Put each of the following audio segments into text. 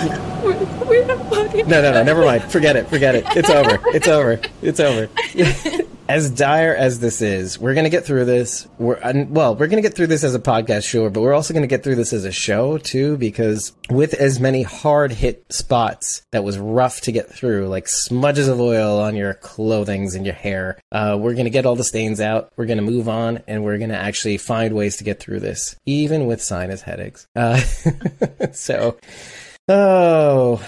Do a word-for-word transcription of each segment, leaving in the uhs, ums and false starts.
We're, we're the Walking Dead. No, no, no. Never mind. Forget it. Forget it. It's over. It's over. It's over. As dire as this is, we're going to get through this. We're Well, we're going to get through this as a podcast, sure, but we're also going to get through this as a show, too, because with as many hard-hit spots that was rough to get through, like smudges of oil on your clothings and your hair, uh, we're going to get all the stains out, we're going to move on, and we're going to actually find ways to get through this, even with sinus headaches. Uh, so, oh...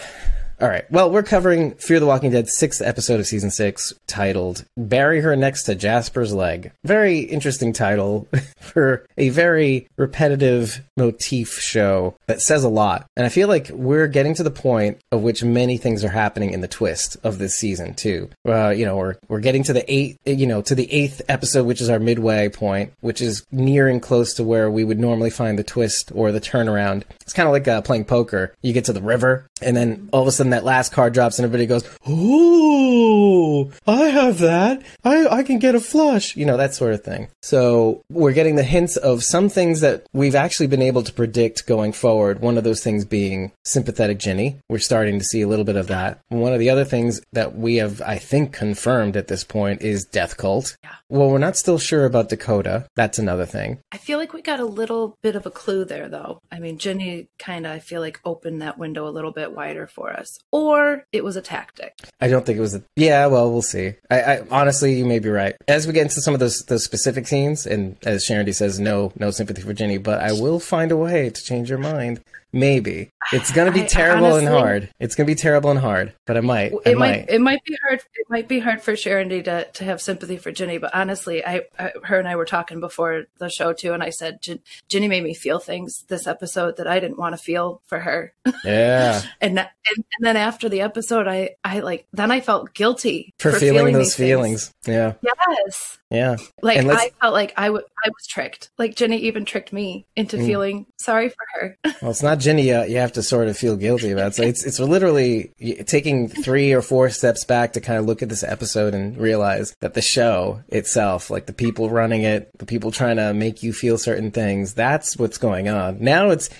All right. Well, we're covering Fear the Walking Dead's sixth episode of season six, titled "Bury Her Next to Jasper's Leg." Very interesting title for a very repetitive motif show that says a lot. And I feel like we're getting to the point of which many things are happening in the twist of this season too. Uh, you know, we're we're getting to the eighth, you know, to the eighth episode, which is our midway point, which is nearing close to where we would normally find the twist or the turnaround. It's kind of like uh, playing poker. You get to the river, and then all of a sudden that last card drops and everybody goes, "Ooh, I have that. I, I can get a flush." You know, that sort of thing. So we're getting the hints of some things that we've actually been able to predict going forward. One of those things being sympathetic Ginny. We're starting to see a little bit of that. And one of the other things that we have, I think, confirmed at this point is Death Cult. Yeah. Well, we're not still sure about Dakota. That's another thing. I feel like we got a little bit of a clue there, though. I mean, Ginny kind of, I feel like, opened that window a little bit wider for us. Or it was a tactic. I don't think it was a... Yeah, well, we'll see. I, I honestly, you may be right. As we get into some of those those specific scenes, and as Sherry says, no, no sympathy for Ginny, but I will find a way to change your mind. Maybe. It's going to be I, terrible honestly, and hard. It's going to be terrible and hard, but I might. I it might. might. It might be hard. It might be hard for Sharon to to have sympathy for Ginny, but honestly, I, I her and I were talking before the show too, and I said Ginny made me feel things this episode that I didn't want to feel for her. Yeah. and, that, and and then after the episode, I I like then I felt guilty for, for feeling, feeling those feelings. Things. Yeah. Yes. Yeah. Like I felt like I, w- I was tricked. Like Ginny even tricked me into mm. feeling sorry for her. Well, it's not Ginny uh, you have to sort of feel guilty about. So it's, it's literally taking three or four steps back to kind of look at this episode and realize that the show itself, like the people running it, the people trying to make you feel certain things, that's what's going on. Now it's,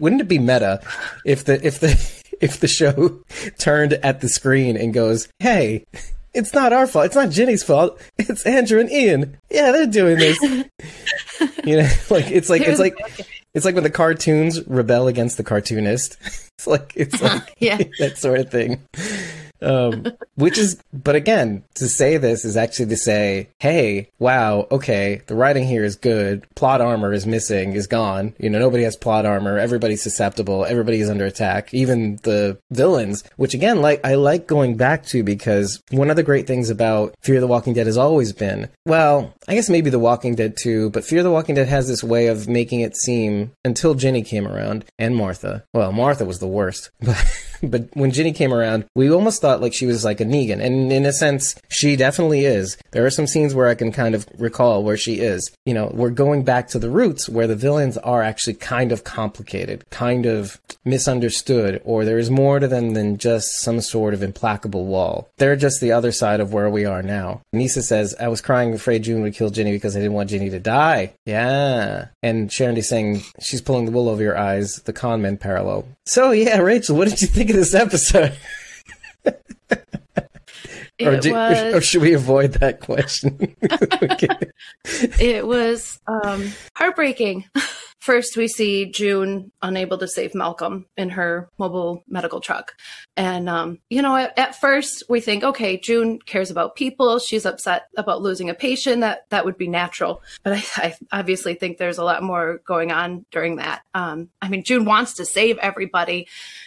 wouldn't it be meta if the, if the, if the show turned at the screen and goes, "Hey, it's not our fault. It's not Ginny's fault. It's Andrew and Ian. Yeah, they're doing this." You know, like it's like Here's it's like it's like when the cartoons rebel against the cartoonist. It's like it's like yeah. that sort of thing. Um, which is, but again, to say this is actually to say, hey, wow, okay, the writing here is good. Plot armor is missing, is gone. You know, nobody has plot armor. Everybody's susceptible. Everybody is under attack. Even the villains, which again, like I like going back to because one of the great things about Fear the Walking Dead has always been, well, I guess maybe The Walking Dead too, but Fear the Walking Dead has this way of making it seem until Ginny came around and Martha. Well, Martha was the worst, but but when Ginny came around, we almost thought like she was like a Negan, and in a sense she definitely is. There are some scenes where I can kind of recall where she is. You know, we're going back to the roots where the villains are actually kind of complicated, kind of misunderstood, or there is more to them than just some sort of implacable wall. They're just the other side of where we are now. Nisa says, "I was crying afraid June would kill Ginny because I didn't want Ginny to die." Yeah. And Sharon is saying, "She's pulling the wool over your eyes, the con men parallel." So yeah, Rachel, what did you think of this episode? Or, do, was, or should we avoid that question? It was um, heartbreaking. First, we see June unable to save Malcolm in her mobile medical truck. And, um, you know, at, at first we think, okay, June cares about people. She's upset about losing a patient. That that would be natural. But I, I obviously think there's a lot more going on during that. Um, I mean, June wants to save everybody.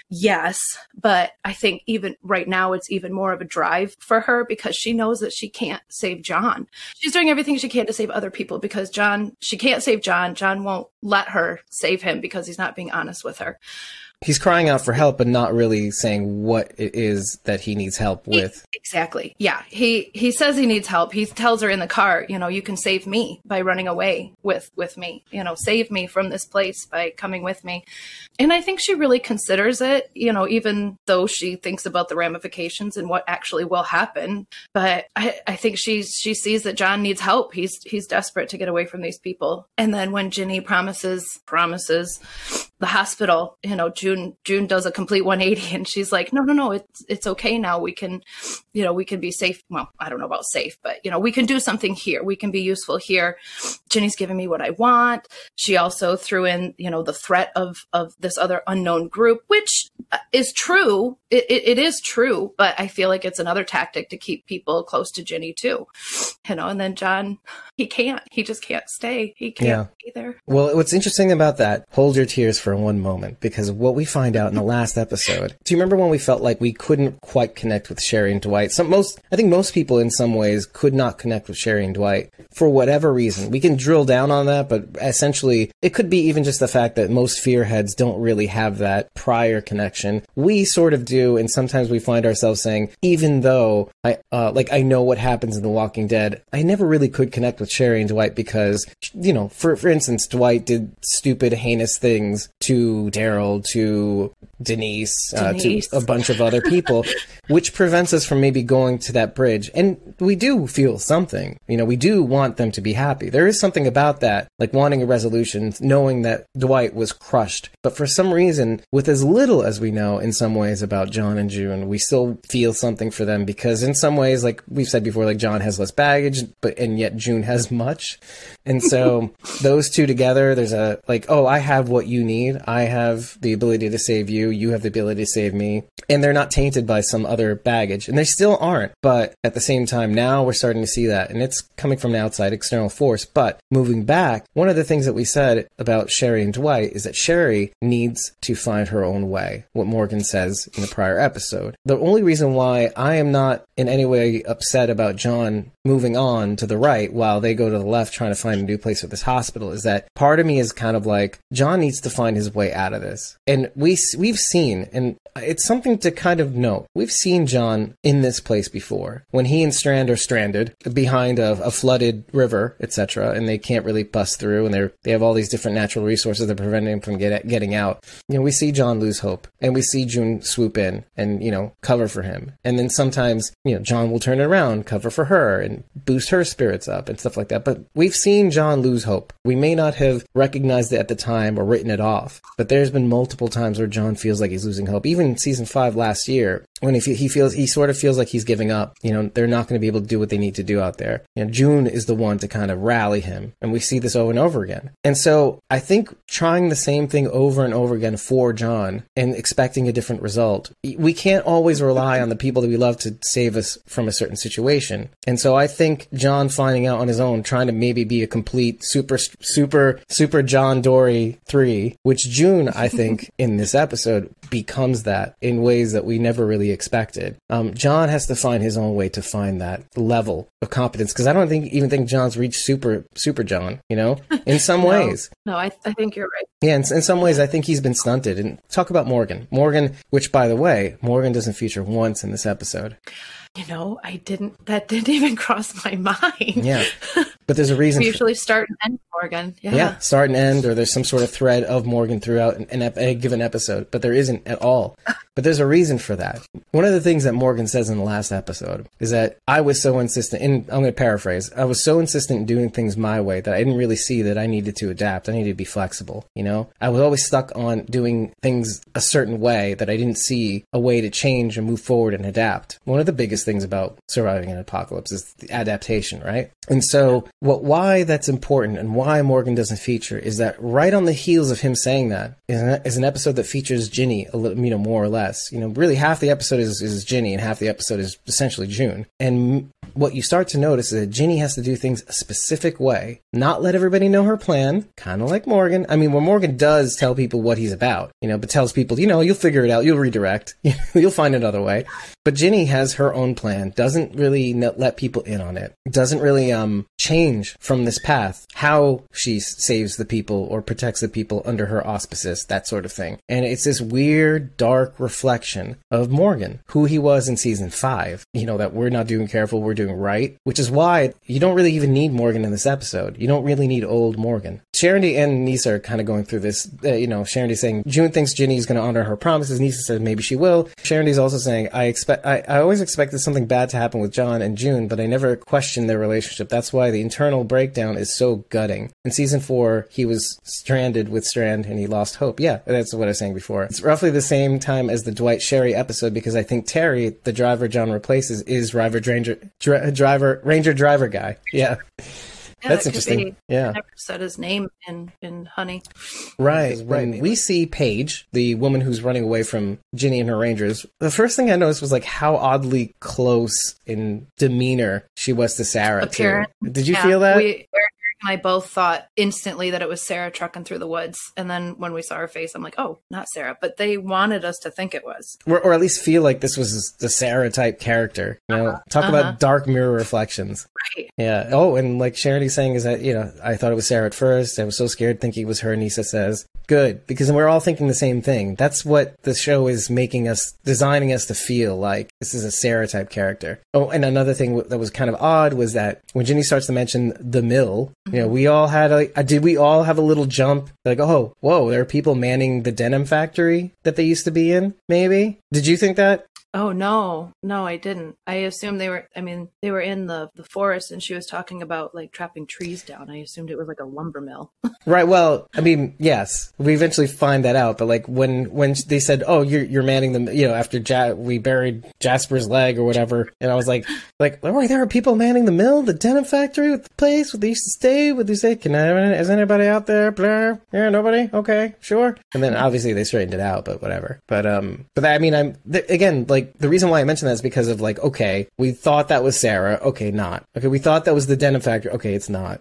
Yes. But I think even right now, it's even more of a drive for her because she knows that she can't save John. She's doing everything she can to save other people because John, she can't save John. John won't let her save him because he's not being honest with her. He's crying out for help, but not really saying what it is that he needs help with. He, exactly. Yeah. He he says he needs help. He tells her in the car, you know, "You can save me by running away with, with me, you know, save me from this place by coming with me." And I think she really considers it, you know, even though she thinks about the ramifications and what actually will happen. But I, I think she, she sees that John needs help. He's, he's desperate to get away from these people. And then when Ginny promises, promises the hospital, you know, June June June does a complete one eighty and she's like, no, no, no, it's it's okay now. We can, you know, we can be safe. Well, I don't know about safe, but, you know, we can do something here. We can be useful here. Ginny's giving me what I want. She also threw in, you know, the threat of of this other unknown group, which is true. It, it, it is true, but I feel like it's another tactic to keep people close to Ginny too, you know. And then John, he can't. He just can't stay. He can't yeah. either. Well, what's interesting about that, hold your tears for one moment, because what we find out in the last episode, do you remember when we felt like we couldn't quite connect with Sherry and Dwight? Some most, I think most people in some ways could not connect with Sherry and Dwight for whatever reason. We can drill down on that, but essentially it could be even just the fact that most fearheads don't really have that prior connection. We sort of do, and sometimes we find ourselves saying, even though I, uh, like I know what happens in The Walking Dead, I never really could connect with Sherry and Dwight because, you know, for for instance, Dwight did stupid, heinous things to Daryl, to Denise, Denise. Uh, to a bunch of other people, which prevents us from maybe going to that bridge. And we do feel something, you know, we do want them to be happy. There is something about that, like wanting a resolution, knowing that Dwight was crushed. But for some reason, with as little as we know in some ways about John and June, we still feel something for them because in some ways, like we've said before, like John has less baggage, but and yet June has much. And so those two together, there's a like, oh, I have what you need. I have the ability to save you. You have the ability to save me. And they're not tainted by some other baggage. And they still aren't. But at the same time, now we're starting to see that. And it's coming from an outside external force. But moving back, one of the things that we said about Sherry and Dwight is that Sherry needs to find her own way. What Morgan says in the prior episode. The only reason why I am not in any way upset about John moving on to the right while they go to the left trying to find a new place for this hospital is that part of me is kind of like, John needs to find his way out of this. And we, we've seen, and it's something to kind of note, we've seen John in this place before. When he and Strand are stranded behind a, a flooded river, et cetera, and they can't really bust through, and they're, they have all these different natural resources that prevent him from get, getting out. You know, we see John lose hope, and we see June swoop in and, you know, cover for him. And then sometimes, you know, John will turn around, cover for her, and boost her spirits up and stuff like that. But we've seen John lose hope. We may not have recognized it at the time or written it off, but there's been multiple times where John feels like he's losing hope. Even in season five last year, when he, he feels he sort of feels like he's giving up, you know, they're not going to be able to do what they need to do out there. You know, June is the one to kind of rally him, and we see this over and over again. And so I think trying the same thing over and over again for John and expecting a different result, we can't always rely on the people that we love to save us from a certain situation. And so I think John finding out on his own, trying to maybe be a complete super, super, super John Dory three, which June, I think, in this episode becomes that in ways that we never really expected. Um, John has to find his own way to find that level of competence, because I don't think even think John's reached super, super John, you know, in some no, ways. No, I, I think you're right. Yeah, in, in some ways, I think he's been stunted. And talk about Morgan. Morgan, which, by the way, Morgan doesn't feature once in this episode. You know, I didn't, that didn't even cross my mind. Yeah. But there's a reason. We usually start and end Morgan. Yeah. yeah. Start and end, or there's some sort of thread of Morgan throughout an, an ep- a given episode, but there isn't at all. But there's a reason for that. One of the things that Morgan says in the last episode is that I was so insistent, and I'm going to paraphrase, I was so insistent in doing things my way that I didn't really see that I needed to adapt. I needed to be flexible. You know, I was always stuck on doing things a certain way that I didn't see a way to change and move forward and adapt. One of the biggest things about surviving an apocalypse is the adaptation, right? And so what why that's important and why Morgan doesn't feature is that right on the heels of him saying that is an, is an episode that features Ginny a little, you know, more or less. You know, really half the episode is, is Ginny and half the episode is essentially June. And what you start to notice is that Ginny has to do things a specific way, not let everybody know her plan, kind of like Morgan. I mean, well, Morgan does tell people what he's about, you know, but tells people, you know, you'll figure it out, you'll redirect, you'll find another way. But Ginny has her own plan, doesn't really let people in on it, doesn't really um change from this path how she saves the people or protects the people under her auspices, that sort of thing. And it's this weird, dark reflection of Morgan, who he was in season five, you know, that we're not doing careful, we're doing right, which is why you don't really even need Morgan in this episode. You don't really need old Morgan. Sharon and Nisa are kind of going through this. Uh, you know, Sharon saying June thinks Ginny is going to honor her promises. Nisa says maybe she will. Sharon is also saying, I expect, I, I always expected something bad to happen with John and June, but I never questioned their relationship. That's why the internal breakdown is so gutting. In season four, he was stranded with Strand and he lost hope. Yeah, that's what I was saying before. It's roughly the same time as the Dwight Sherry episode because I think Terry, the driver John replaces, is River Ranger dri driver Ranger driver guy. Yeah. Yeah, that's interesting. Yeah. I never said his name in, in Honey. Right, right. When we see Paige, the woman who's running away from Ginny and her Rangers, the first thing I noticed was like how oddly close in demeanor she was to Sarah. Apparent. Too. Did you yeah, feel that? We, and I both thought instantly that it was Sarah trucking through the woods. And then when we saw her face, I'm like, oh, not Sarah. But they wanted us to think it was. Or, or at least feel like this was the Sarah type character. You know, uh-huh. Talk uh-huh. about dark mirror reflections. Right. Yeah. Oh, and like Charity's saying is that, you know, I thought it was Sarah at first. I was so scared thinking it was her, Nisa says. Good. Because we're all thinking the same thing. That's what the show is making us, designing us to feel like this is a Sarah type character. Oh, and another thing that was kind of odd was that when Ginny starts to mention the mill, you know, we all had a, did we all have a little jump? Like, oh, whoa, there are people manning the denim factory that they used to be in, maybe? Did you think that? Oh, no, no, I didn't. I assumed they were, I mean, they were in the, the forest and she was talking about like trapping trees down. I assumed it was like a lumber mill. Right. Well, I mean, yes, we eventually find that out. But like when, when they said, oh, you're, you're manning them, you know, after ja we buried Jasper's leg or whatever. And I was like, like, oh, there are people manning the mill, the denim factory with the place where they used to stay, where they say, can I, is anybody out there? Blah. Yeah, nobody. Okay, sure. And then obviously they straightened it out, but whatever. But, um, but I mean, I'm, again, like, the reason why I mentioned that is because of like, okay, we thought that was Sarah. Okay, not. Okay, we thought that was the denim factory. Okay, it's not.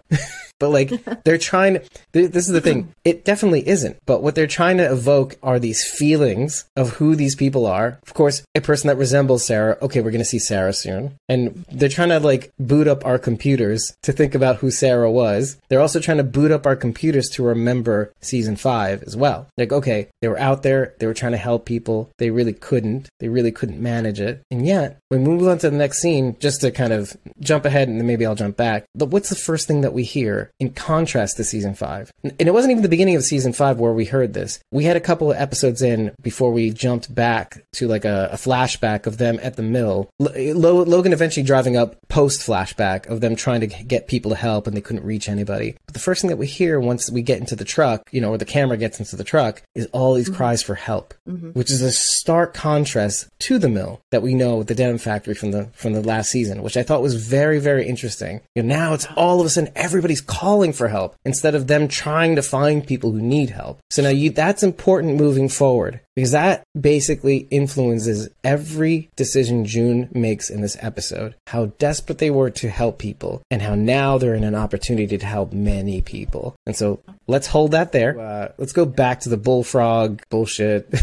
But like, they're trying to, th this is the thing. It definitely isn't. But what they're trying to evoke are these feelings of who these people are. Of course, a person that resembles Sarah. Okay, we're going to see Sarah soon. And they're trying to like boot up our computers to think about who Sarah was. They're also trying to boot up our computers to remember season five as well. Like, okay, they were out there. They were trying to help people. They really couldn't. They really couldn't. Couldn't manage it. And yet, we move on to the next scene, just to kind of jump ahead and then maybe I'll jump back. But what's the first thing that we hear in contrast to season five? And it wasn't even the beginning of season five where we heard this. We had a couple of episodes in before we jumped back to like a, a flashback of them at the mill. L- Logan eventually driving up post flashback of them trying to get people to help and they couldn't reach anybody. But the first thing that we hear once we get into the truck, you know, or the camera gets into the truck, is all these mm-hmm. cries for help, mm-hmm. which is a stark contrast to the mill that we know, the denim factory from the from the last season, which I thought was very, very interesting. You know, now it's all of a sudden everybody's calling for help instead of them trying to find people who need help. So now you, that's important moving forward, because that basically influences every decision June makes in this episode. How desperate they were to help people, and how now they're in an opportunity to help many people. And so let's hold that there. Uh, let's go back to the bullfrog bullshit.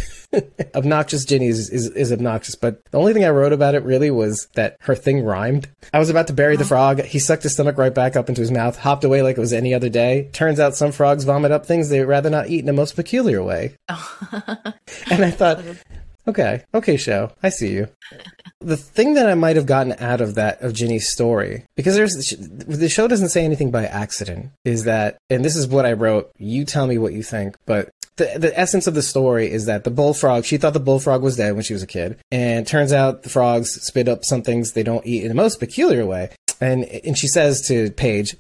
Obnoxious Ginny is, is, is obnoxious, but the only thing I wrote about it really was that her thing rhymed. I was about to bury the frog. He sucked his stomach right back up into his mouth, hopped away like it was any other day. Turns out some frogs vomit up things they'd rather not eat in the most peculiar way. Oh. And I thought, okay, okay, show, I see you. The thing that I might have gotten out of that, of Ginny's story, because there's, the show doesn't say anything by accident, is that, and this is what I wrote, you tell me what you think, but The, the essence of the story is that the bullfrog, she thought the bullfrog was dead when she was a kid, and turns out the frogs spit up some things they don't eat in the most peculiar way. And, and she says to Paige,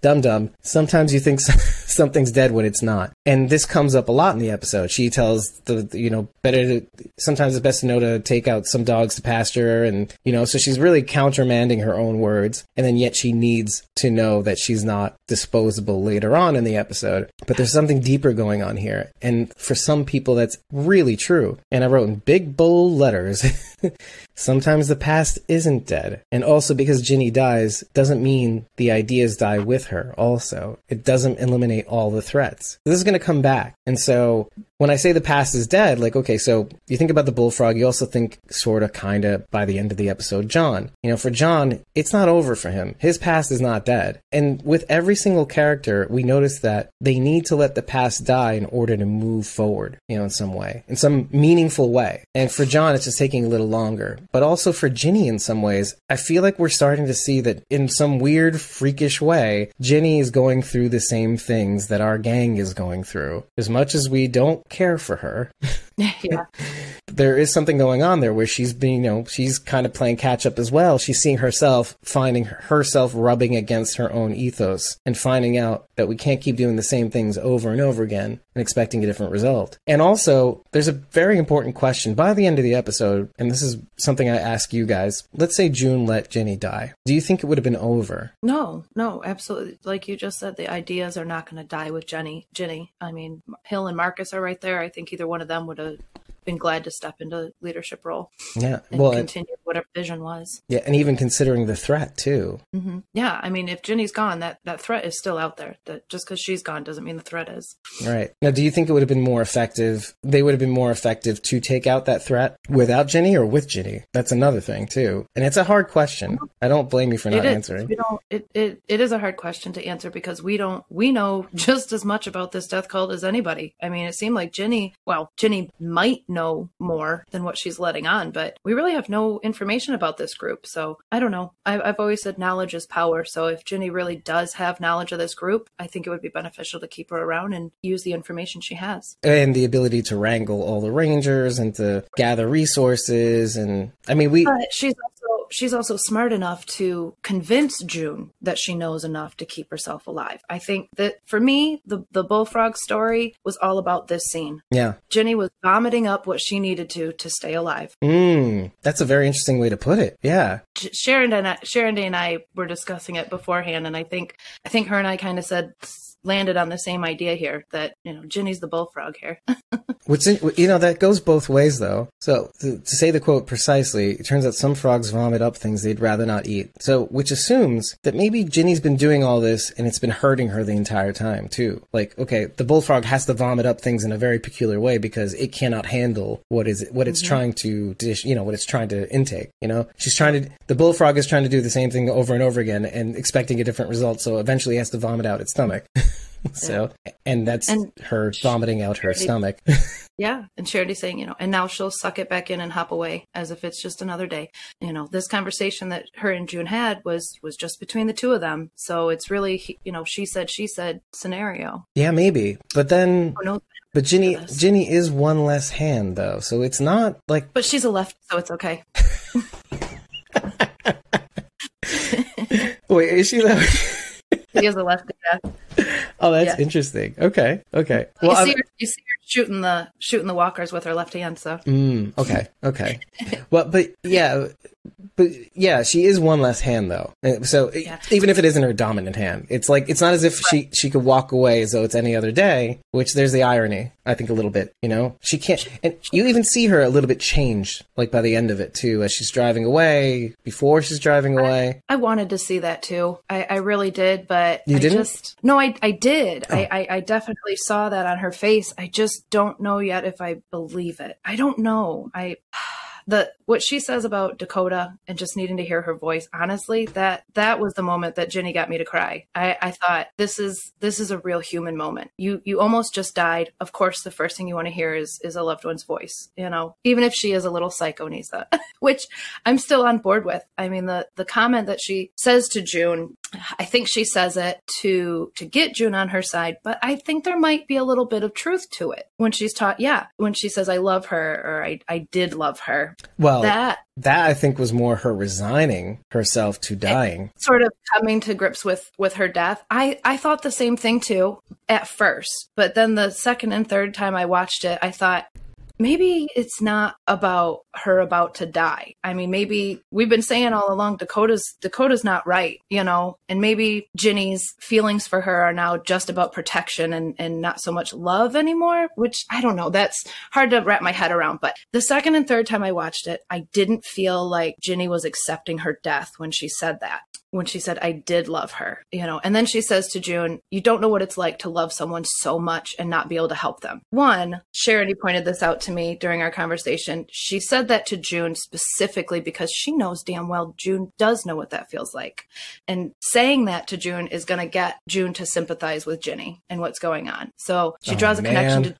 dum-dum, sometimes you think something's dead when it's not. And this comes up a lot in the episode. She tells the, you know, better to, sometimes it's best to know to take out some dogs to pasture. And, you know, so she's really countermanding her own words. And then yet she needs to know that she's not disposable later on in the episode. But there's something deeper going on here. And for some people, that's really true. And I wrote in big, bold letters, sometimes the past isn't dead. And also because Ginny dies doesn't mean the ideas die with her. Her also, it doesn't eliminate all the threats. This is going to come back. And so when I say the past is dead, like, okay, so you think about the bullfrog, you also think sort of, kind of, by the end of the episode, John. You know, for John, it's not over for him. His past is not dead. And with every single character, we notice that they need to let the past die in order to move forward, you know, in some way, in some meaningful way. And for John, it's just taking a little longer. But also for Ginny, in some ways, I feel like we're starting to see that in some weird, freakish way, Ginny is going through the same things that our gang is going through. As much as we don't care for her, yeah. There is something going on there where she's being, you know, she's kind of playing catch up as well. She's seeing herself, finding herself rubbing against her own ethos and finding out that we can't keep doing the same things over and over again and expecting a different result. And also, there's a very important question by the end of the episode, and this is something I ask you guys. Let's say June let Ginny die. Do you think it would have been over? No, no, absolutely. Like you just said, the ideas are not going to die with Jenny. Ginny. I mean, Hill and Marcus are right there. I think either one of them would have been glad to step into leadership role. Yeah. And well, continue it, whatever vision was. Yeah. And even considering the threat too. Mm-hmm. Yeah. I mean, if Ginny's gone, that, that threat is still out there. That just because she's gone doesn't mean the threat is. Right. Now, do you think it would have been more effective? They would have been more effective to take out that threat without Ginny or with Ginny? That's another thing too. And it's a hard question. I don't blame you for not it answering. You know, it, it, it is a hard question to answer because we don't, we know just as much about this death cult as anybody. I mean, it seemed like Ginny, well, Ginny might know more than what she's letting on, but we really have no information about this group. So I don't know. I've, I've always said knowledge is power. So if Ginny really does have knowledge of this group, I think it would be beneficial to keep her around and use the information she has. And the ability to wrangle all the Rangers and to gather resources. And I mean, we... But she's also, she's also smart enough to convince June that she knows enough to keep herself alive. I think that for me, the, the bullfrog story was all about this scene. Yeah. Ginny was vomiting up what she needed to to stay alive. Mm, that's a very interesting way to put it. Yeah. Sharon and I, Sharon and I were discussing it beforehand, and I think I think her and I kind of said landed on the same idea here that, you know, Ginny's the bullfrog here. Which, you know, that goes both ways though. So to, to say the quote precisely, it turns out some frogs vomit up things they'd rather not eat. So, which assumes that maybe Ginny's been doing all this and it's been hurting her the entire time too. Like, okay, the bullfrog has to vomit up things in a very peculiar way because it cannot handle what is it, what it's mm-hmm. trying to dish, you know, what it's trying to intake, you know, she's trying to, the bullfrog is trying to do the same thing over and over again and expecting a different result. So eventually it has to vomit out its stomach. So, yeah. And that's and her vomiting out her Charity, stomach. Yeah. And Charity saying, you know, and now she'll suck it back in and hop away as if it's just another day. You know, this conversation that her and June had was, was just between the two of them. So it's really, you know, she said, she said scenario. Yeah, maybe. But then... Oh, no. But Ginny, Ginny is one less hand though. So it's not like... But she's a left, so it's okay. Wait, is she though? She is a left. Oh, that's yeah. Interesting. Okay. Okay. Well, you see, her, you see her shooting the shooting the walkers with her left hand. So. Mm, okay. Okay. Well, but yeah, but yeah, she is one less hand though. So yeah. Even if it isn't her dominant hand, it's like it's not as if she she could walk away as though it's any other day. Which there's the irony, I think, a little bit. You know, she can't. And you even see her a little bit changed, like by the end of it too, as she's driving away. Before she's driving away, I, I wanted to see that too. I, I really did, but you I didn't. Just, no, I I did. Did. Oh. I, I, I definitely saw that on her face. I just don't know yet if I believe it. I don't know. I... The, what she says about Dakota and just needing to hear her voice, honestly, that that was the moment that Ginny got me to cry. I, I thought, this is this is a real human moment. You you almost just died. Of course, the first thing you want to hear is, is a loved one's voice, you know, even if she is a little psycho Nisa, which I'm still on board with. I mean, the, the comment that she says to June, I think she says it to, to get June on her side, but I think there might be a little bit of truth to it when she's taught. Yeah. When she says, I love her, or I, I did love her. Well, that that I think was more her resigning herself to dying, sort of coming to grips with with her death. I I thought the same thing too at first, but then the second and third time I watched it, I thought, maybe it's not about her about to die. I mean, maybe we've been saying all along, Dakota's Dakota's not right, you know, and maybe Ginny's feelings for her are now just about protection and, and not so much love anymore, which I don't know. That's hard to wrap my head around. But the second and third time I watched it, I didn't feel like Ginny was accepting her death when she said that. When she said, I did love her, you know, and then she says to June, you don't know what it's like to love someone so much and not be able to help them. One, Sherry pointed this out to me during our conversation. She said that to June specifically because she knows damn well June does know what that feels like. And saying that to June is going to get June to sympathize with Ginny and what's going on. So she draws oh, a man. connection to John.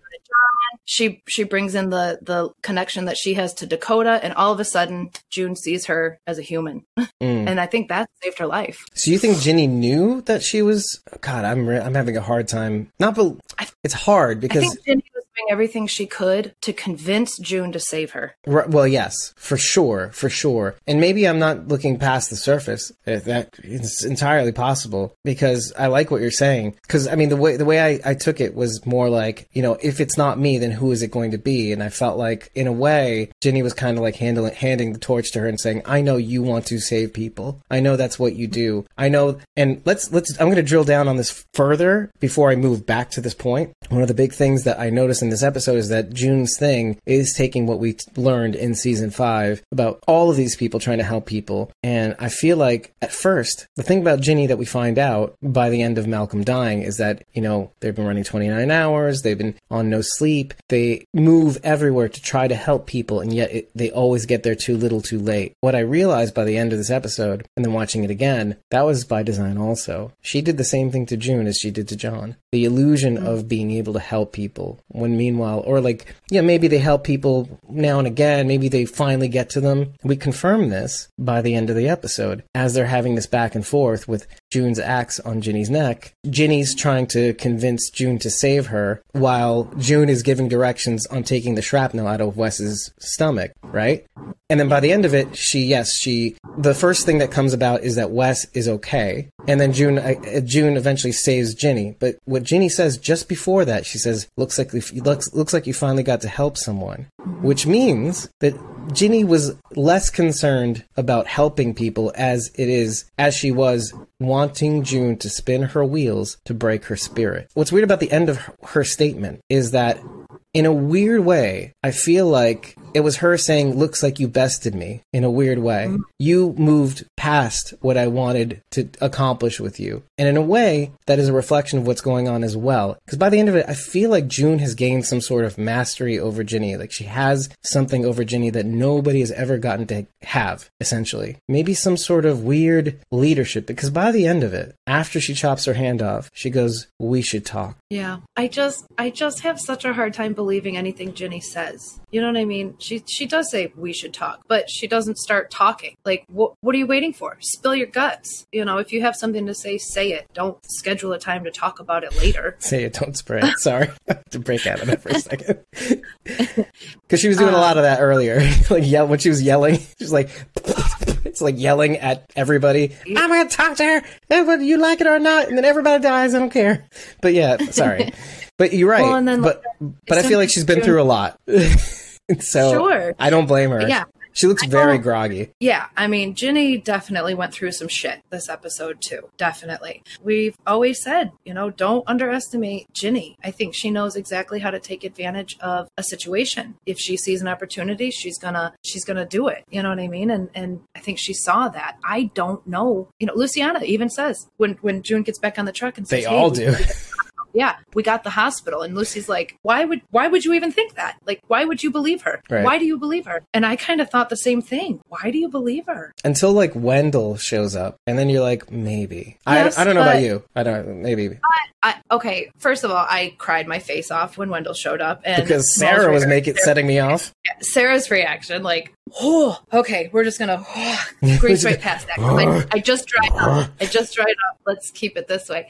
She, she brings in the, the connection that she has to Dakota, and all of a sudden June sees her as a human. Mm. And I think that saved her life. So you think Ginny knew that she was, God, I'm, re- I'm having a hard time. Not, be- it's hard because I think Ginny was doing everything she could to convince June to save her. Right, well, yes, for sure. For sure. And maybe I'm not looking past the surface. That it's entirely possible, because I like what you're saying. Cause I mean, the way, the way I, I took it was more like, you know, if it's not me, then who is it going to be? And I felt like in a way, Ginny was kind of like handling, handing the torch to her and saying, I know you want to save people. I know that's what you do. I know. And let's, let's, I'm going to drill down on this further before I move back to this point. One of the big things that I noticed in this episode is that June's thing is taking what we t- learned in season five about all of these people trying to help people. And I feel like at first, the thing about Ginny that we find out by the end of Malcolm dying is that, you know, they've been running twenty-nine hours. They've been on no sleep. They move everywhere to try to help people, and yet it, they always get there too little too late. What I realized by the end of this episode, and then watching it again, that was by design also. She did the same thing to June as she did to John. The illusion mm-hmm. of being able to help people, when meanwhile, or like, yeah, maybe they help people now and again, maybe they finally get to them. We confirm this by the end of the episode, as they're having this back and forth with June's axe on Ginny's neck. Ginny's trying to convince June to save her, while June is giving directions on taking the shrapnel out of Wes's stomach, right? And then by the end of it, she, yes, she, the first thing that comes about is that Wes is okay. And then June, uh, June eventually saves Ginny. But what Ginny says just before that, she says, looks like, if, looks, looks like you finally got to help someone, which means that Ginny was less concerned about helping people as it is, as she was wanting June to spin her wheels to break her spirit. What's weird about the end of her, her statement is that in a weird way, I feel like it was her saying, looks like you bested me in a weird way. Mm-hmm. You moved past what I wanted to accomplish with you. And in a way, that is a reflection of what's going on as well. Because by the end of it, I feel like June has gained some sort of mastery over Ginny. Like she has something over Ginny that nobody has ever gotten to have, essentially. Maybe some sort of weird leadership. Because by the end of it, after she chops her hand off, she goes, we should talk. Yeah, I just, I just have such a hard time believing anything Ginny says. You know what I mean? She she does say we should talk, but she doesn't start talking. Like, wh- what are you waiting for? Spill your guts. You know, if you have something to say, say it. Don't schedule a time to talk about it later. Say it, don't spray it. Sorry. To break out of that for a second. Because she was doing um, a lot of that earlier. Like, yeah, when she was yelling, she's like, it's like yelling at everybody. I'm going to talk to her, whether you like it or not. And then everybody dies. I don't care. But yeah, sorry. But you're right. Well, and then, but like, but I feel like she's been through a lot. So sure. I don't blame her. Yeah. She looks very groggy. Yeah. I mean, Ginny definitely went through some shit this episode too. Definitely. We've always said, you know, don't underestimate Ginny. I think she knows exactly how to take advantage of a situation. If she sees an opportunity, she's gonna, she's gonna do it. You know what I mean? And, and I think she saw that. I don't know. You know, Luciana even says when, when June gets back on the truck and says, they all do. Yeah, we got the hospital. And Lucy's like, why would why would you even think that? Like, why would you believe her? Right. Why do you believe her? And I kind of thought the same thing. Why do you believe her? Until like Wendell shows up and then you're like, maybe. Yes, I, I don't know but, about you. I don't maybe. I, I, okay, first of all, I cried my face off when Wendell showed up. And because Sarah was making setting me off. Sarah's reaction, like, oh, okay, we're just gonna oh, grease right past that. Like, I just dried up. I just dried up. Let's keep it this way.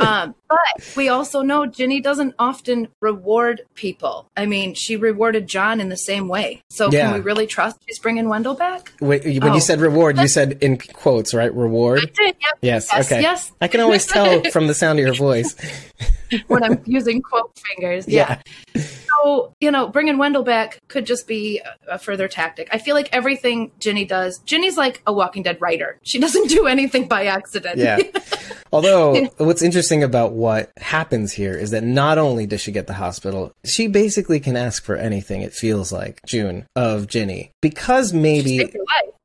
Um, but we also know Ginny doesn't often reward people. I mean, she rewarded John in the same way. So yeah. Can we really trust she's bringing Wendell back? Wait, when oh. you said reward, you said in quotes, right? Reward. I did. Yep. Yes. Yes. Okay. Yes. I can always tell from the sound of your voice. when I'm using quote fingers. Yeah. yeah. So, you know, bringing Wendell back could just be a further tactic. I feel like everything Ginny does, Ginny's like a Walking Dead writer. She doesn't do anything by accident. Yeah. Although what's interesting about what happens here is that not only does she get the hospital, she basically can ask for anything. It feels like June of Ginny, because maybe,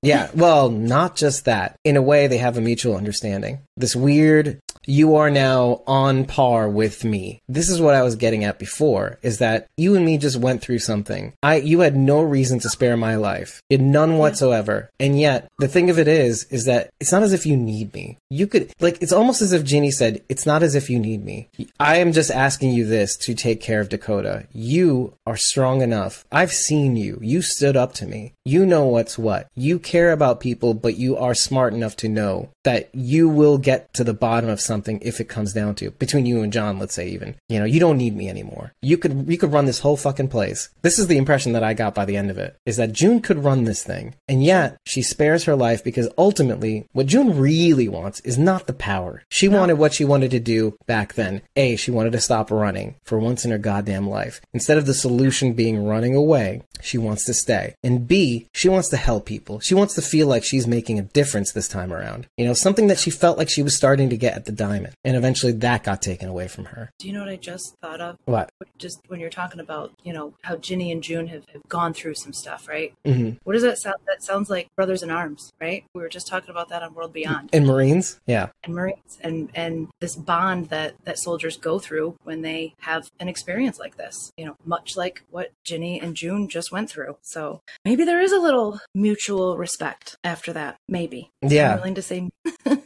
yeah, well, not just that. In a way, they have a mutual understanding. This weird, you are now on par with me. This is what I was getting at before, is that you and me just went through something. I, you had no reason to spare my life, none whatsoever. And yet the thing of it is, is that it's not as if you need me. You could, like, it's almost as if Ginny said, it's not as if you need me. I am just asking you this to take care of Dakota. You are strong enough. I've seen you. You stood up to me. You know what's what. You care about people, but you are smart enough to know that you will get to the bottom of something if it comes down to, between you and John, let's say, even. You know, you don't need me anymore. You could, you could run this whole fucking place. This is the impression that I got by the end of it, is that June could run this thing. And yet she spares her life because ultimately what June really wants is not the power. She no. wanted what she wanted to do back then. A, she wanted to stop running for once in her goddamn life. Instead of the solution being running away, she wants to stay. And B, she wants to help people. She wants to feel like she's making a difference this time around. You know, something that she felt like she was starting to get at the Diamond. And eventually that got taken away from her. Do you know what I just thought of? What? Just when you're talking about, you know, how Ginny and June have, have gone through some stuff, right? Mm-hmm. What does that sound? That sounds like Brothers in Arms, right? We were just talking about that on World Beyond. And Marines? Yeah. And Marines. And and this bond that, that soldiers go through when they have an experience like this, you know, much like what Ginny and June just went through. So maybe there is a little mutual respect after that. Maybe. Yeah. I'm willing to say.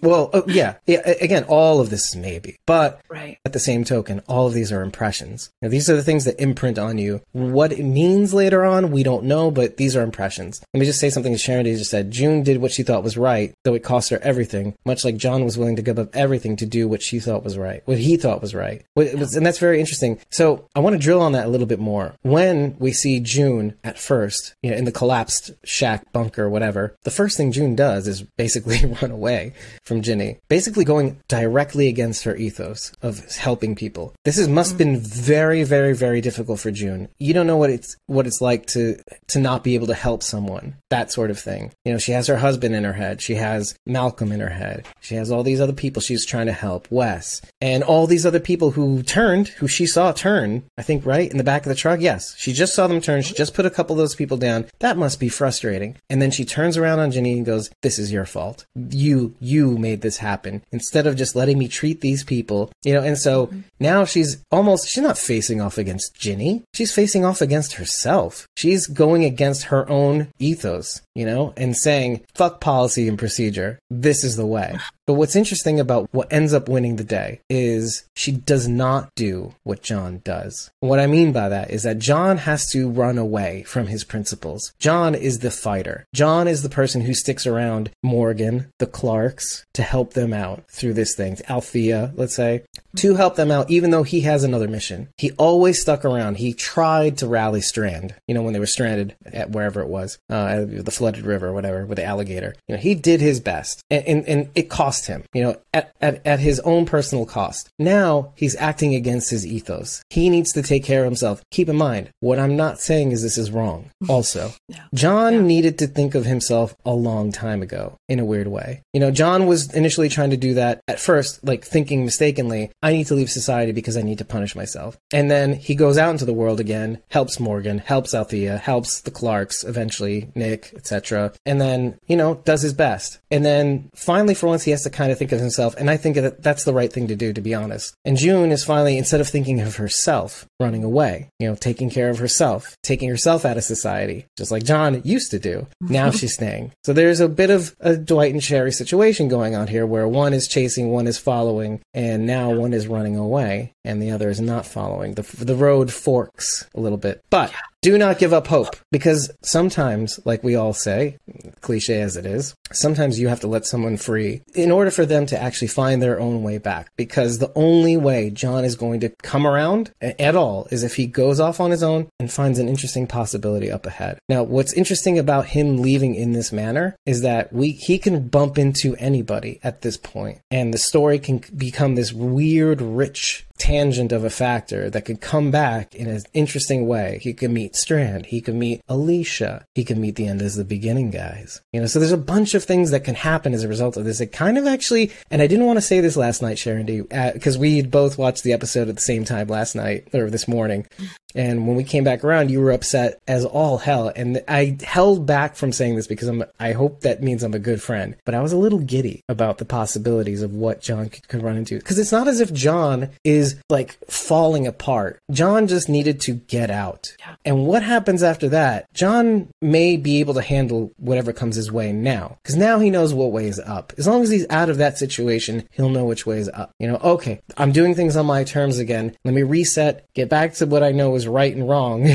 Well, oh, yeah. Yeah. Again, all of this is maybe, but right. At the same token, all of these are impressions. Now, these are the things that imprint on you. What it means later on, we don't know, but these are impressions. Let me just say something that Sharon just said. June did what she thought was right, though it cost her everything, much like John was willing to give up everything to do what she thought was right, what he thought was right. What, was, and that's very interesting. So I want to drill on that a little bit more. When we see June at first, you know, in the collapsed shack, bunker, whatever, the first thing June does is basically run away from Ginny, basically going directly against her ethos of helping people. This is, must have been very, very, very difficult for June. You don't know what it's what it's like to to not be able to help someone, that sort of thing. You know, she has her husband in her head. She has Malcolm in her head. She has all these other people she's trying to help, Wes, and all these other people who turned, who she saw turn, I think, right? In the back of the truck? Yes. She just saw them turn. She just put a couple of those people down. That must be frustrating. And then she turns around on Ginny and goes, this is your fault. You, you made this happen. Instead of just letting me treat these people, you know, and so mm-hmm. now she's almost, she's not facing off against Ginny. She's facing off against herself. She's going against her own ethos, you know, and saying, fuck policy and procedure. This is the way. But what's interesting about what ends up winning the day is she does not do what John does. What I mean by that is that John has to run away from his principles. John is the fighter. John is the person who sticks around Morgan, the Clarks, to help them out through this thing. Althea, let's say, to help them out, even though he has another mission. He always stuck around. He tried to rally Strand, you know, when they were stranded at wherever it was, uh, the flooded river or whatever, with the alligator. You know, he did his best, and, and, and it cost him, you know, at, at, at his own personal cost. Now he's acting against his ethos. He needs to take care of himself. Keep in mind, what I'm not saying is this is wrong. Also, yeah. John yeah. needed to think of himself a long time ago in a weird way. You know, John was initially trying to do that at first, like thinking mistakenly, I need to leave society because I need to punish myself. And then he goes out into the world again, helps Morgan, helps Althea, helps the Clarks, eventually Nick, et cetera. And then, you know, does his best. And then finally, for once, he has to kind of think of himself. And I think that that's the right thing to do, to be honest. And June is finally, instead of thinking of herself, running away, you know, taking care of herself, taking herself out of society, just like John used to do. Now she's staying. So there's a bit of a Dwight and Sherry situation going on here, where one is chasing, one is following, and now one is running away and the other is not following. The the road forks a little bit, but do not give up hope, because sometimes, like we all say, cliche as it is, sometimes you have to let someone free in order for them to actually find their own way back, because the only way John is going to come around at all is if he goes off on his own and finds an interesting possibility up ahead. Now, what's interesting about him leaving in this manner is that we he can bump into anybody at this point, and the story can become this weird, rich tangent of a factor that could come back in an interesting way. He could meet Strand. He could meet Alicia. He could meet the end is the beginning guys. You know, so there's a bunch of things that can happen as a result of this. It kind of actually, and I didn't want to say this last night, Sharon, because uh, we both watched the episode at the same time last night or this morning. And when we came back around, you were upset as all hell. And I held back from saying this because I'm, I hope that means I'm a good friend. But I was a little giddy about the possibilities of what John could, could run into. Because it's not as if John is, like, falling apart. John just needed to get out. Yeah. And what happens after that, John may be able to handle whatever comes his way now. Because now he knows what way is up. As long as he's out of that situation, he'll know which way is up. You know, okay, I'm doing things on my terms again. Let me reset, get back to what I know is right and wrong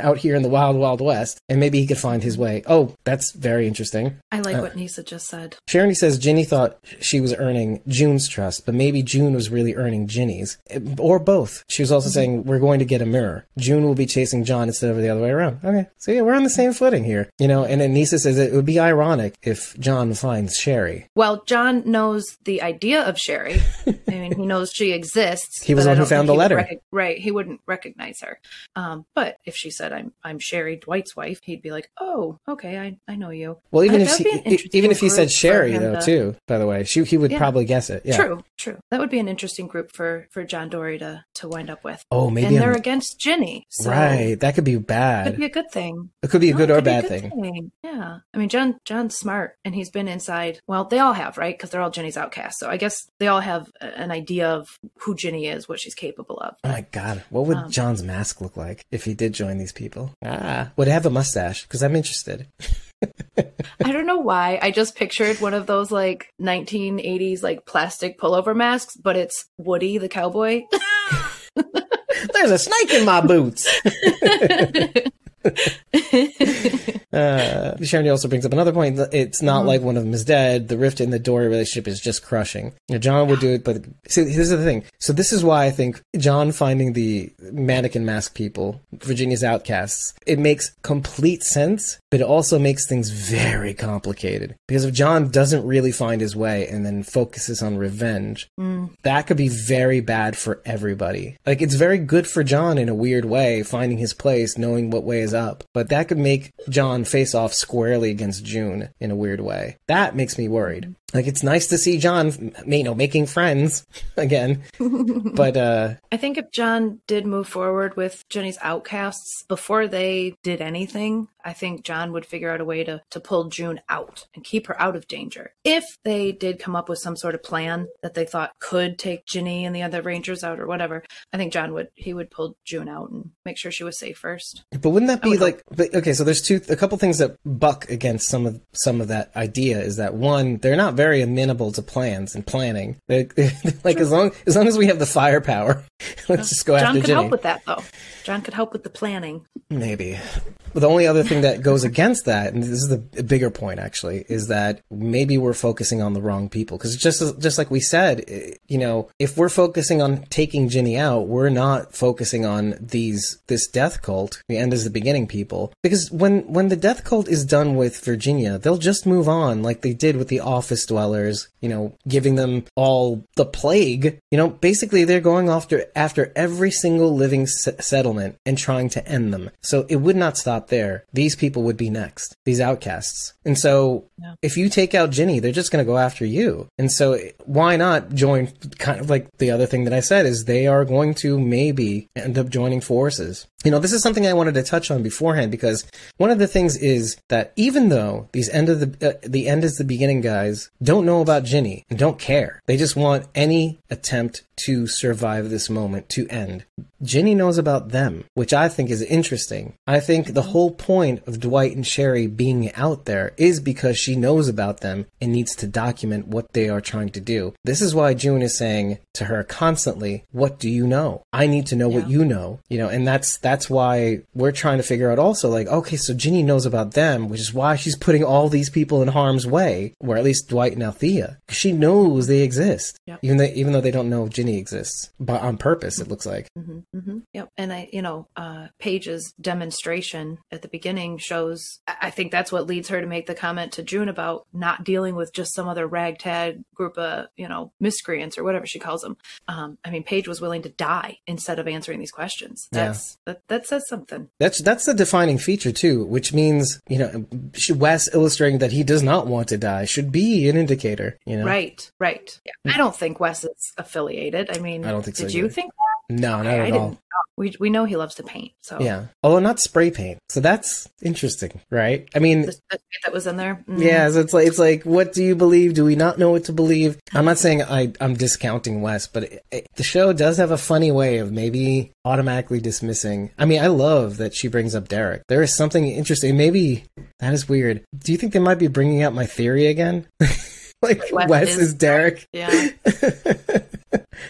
out here in the wild, wild west, and maybe he could find his way. Oh, that's very interesting. I like uh, what Nisa just said. Sharon says Ginny thought she was earning June's trust, but maybe June was really earning Ginny's, or both. She was also mm-hmm. saying, we're going to get a mirror. June will be chasing John instead of the other way around. Okay, so yeah, we're on the same footing here. You know, and then Nisa says it would be ironic if John finds Sherry. Well, John knows the idea of Sherry. I mean, he knows she exists. He was the one who found the letter. Rec- right, he wouldn't recognize her. Um, but if she said, I'm I'm Sherry, Dwight's wife, he'd be like, oh, okay, I, I know you. Well, even I, if she, even if he said Sherry, though, to... too, by the way, she, he would yeah. probably guess it. Yeah. True, true. That would be an interesting group for, for John Dory to, to wind up with. Oh, maybe. And I'm... they're against Ginny. So right. That could be bad. It could be a good thing. It could be a no, good or bad good thing. thing. Yeah. I mean, John John's smart, and he's been inside. Well, they all have, right? Because they're all Ginny's outcasts. So I guess they all have an idea of who Ginny is, what she's capable of. But, oh, my God. What would um, John's mask look like if he did join these people? Ah, would it have a mustache? Because I'm interested. I don't know why. I just pictured one of those like nineteen eighties like plastic pullover masks, but it's Woody the cowboy. There's a snake in my boots. uh, Sharon also brings up another point. It's not mm-hmm. like one of them is dead. The rift in the Dory relationship is just crushing. Now, John would do it, but see, here's the thing. So this is why I think John finding the mannequin mask people, Virginia's outcasts, it makes complete sense, but it also makes things very complicated. Because if John doesn't really find his way and then focuses on revenge, mm. that could be very bad for everybody. Like, it's very good for John in a weird way, finding his place, knowing what way is up, but that could make John face off squarely against June in a weird way. That makes me worried. Like, it's nice to see John, you know, making friends again. But uh I think if John did move forward with Ginny's outcasts before they did anything, I think John would figure out a way to, to pull June out and keep her out of danger. If they did come up with some sort of plan that they thought could take Ginny and the other Rangers out or whatever, I think John would, he would pull June out and make sure she was safe first. But wouldn't that be like, but, okay, so there's two, a couple things that buck against some of, some of that idea is that one, they're not very amenable to plans and planning. They're, they're, like, as long, as long as we have the firepower, let's just go after Ginny. John could help with that though. John could help with the planning. Maybe. But the only other thing that goes against that, and this is the bigger point actually, is that maybe we're focusing on the wrong people. Because just just like we said, you know, if we're focusing on taking Ginny out, we're not focusing on these this death cult, the end is the beginning people. Because when, when the death cult is done with Virginia, they'll just move on like they did with the office dwellers, you know, giving them all the plague. You know, basically they're going after, after every single living s- settlement and trying to end them. So it would not stop there. These people would be next, these outcasts. And so yeah. if you take out Ginny, they're just going to go after you. And so why not join, kind of like the other thing that I said, is they are going to maybe end up joining forces. You know, this is something I wanted to touch on beforehand, because one of the things is that even though these end of the, uh, the end is the beginning guys don't know about Ginny and don't care, they just want any attempt to survive this moment to end. Ginny knows about them, which I think is interesting. I think the whole point of Dwight and Sherry being out there is because she knows about them and needs to document what they are trying to do. This is why June is saying to her constantly, what do you know? I need to know yeah. what you know. You know, and that's, that's that's why we're trying to figure out also, like, okay, so Ginny knows about them, which is why she's putting all these people in harm's way, or at least Dwight and Althea. She knows they exist, yep. even, though, even though they don't know Ginny exists, but on purpose, it looks like. Mm-hmm, mm-hmm. Yep. And I, you know, uh, Paige's demonstration at the beginning shows, I think that's what leads her to make the comment to June about not dealing with just some other ragtag group of, you know, miscreants or whatever she calls them. Um, I mean, Paige was willing to die instead of answering these questions. That's, yeah. that, that says something. That's, that's the defining feature too, which means, you know, Wes illustrating that he does not want to die should be an indicator, you know? Right, right. Yeah. I don't think Wes is affiliated. I mean, I don't think did so you think that? No, not I, at I all. Didn't. We, we know he loves to paint, so. Yeah. Although not spray paint. So that's interesting, right? I mean. The, the that was in there. Mm. Yeah. So it's like, it's like, what do you believe? Do we not know what to believe? I'm not saying I, I'm discounting Wes, but it, it, the show does have a funny way of maybe automatically dismissing. I mean, I love that she brings up Derek. There is something interesting. Maybe that is weird. Do you think they might be bringing out my theory again? Like, Wes, Wes is, is Derek. Yeah.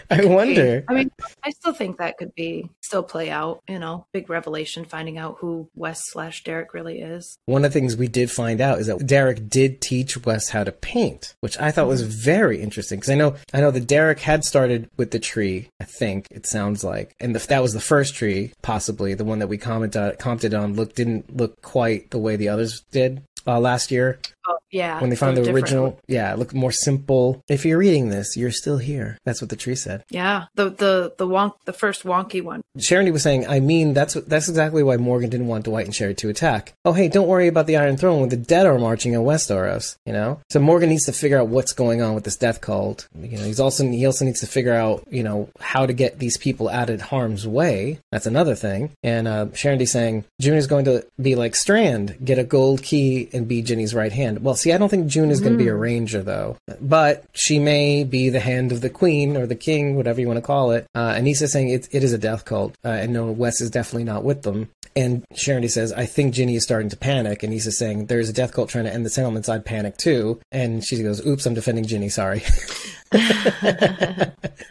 I wonder. Be. I mean, I still think that could be still play out, you know, big revelation, finding out who Wes slash Derek really is. One of the things we did find out is that Derek did teach Wes how to paint, which I thought was very interesting. Because I know I know that Derek had started with the tree, I think it sounds like. And the, that was the first tree, possibly, the one that we commented, commented on looked didn't look quite the way the others did. Uh, last year, oh, yeah, when they found the different. original, yeah, it looked more simple. If you're reading this, you're still here. That's what the tree said. Yeah, the the the wonk, the first wonky one. Sherry was saying, I mean, that's what, that's exactly why Morgan didn't want Dwight and Sherry to attack. Oh, hey, don't worry about the Iron Throne when the dead are marching in Westeros. You know, so Morgan needs to figure out what's going on with this death cult. You know, he's also he also needs to figure out you know how to get these people out of harm's way. That's another thing. And uh, Sherry saying June is going to be like Strand, get a gold key. And be Ginny's right hand. Well, see, I don't think June is going to be a ranger, though. But she may be the hand of the queen or the king, whatever you want to call it. Uh, and Anissa's saying it, it is a death cult. Uh, and no, Wes is definitely not with them. And Sherry says, I think Ginny is starting to panic. And Anissa's saying, there's a death cult trying to end the settlements. I'd panic, too. And she goes, oops, I'm defending Ginny. Sorry.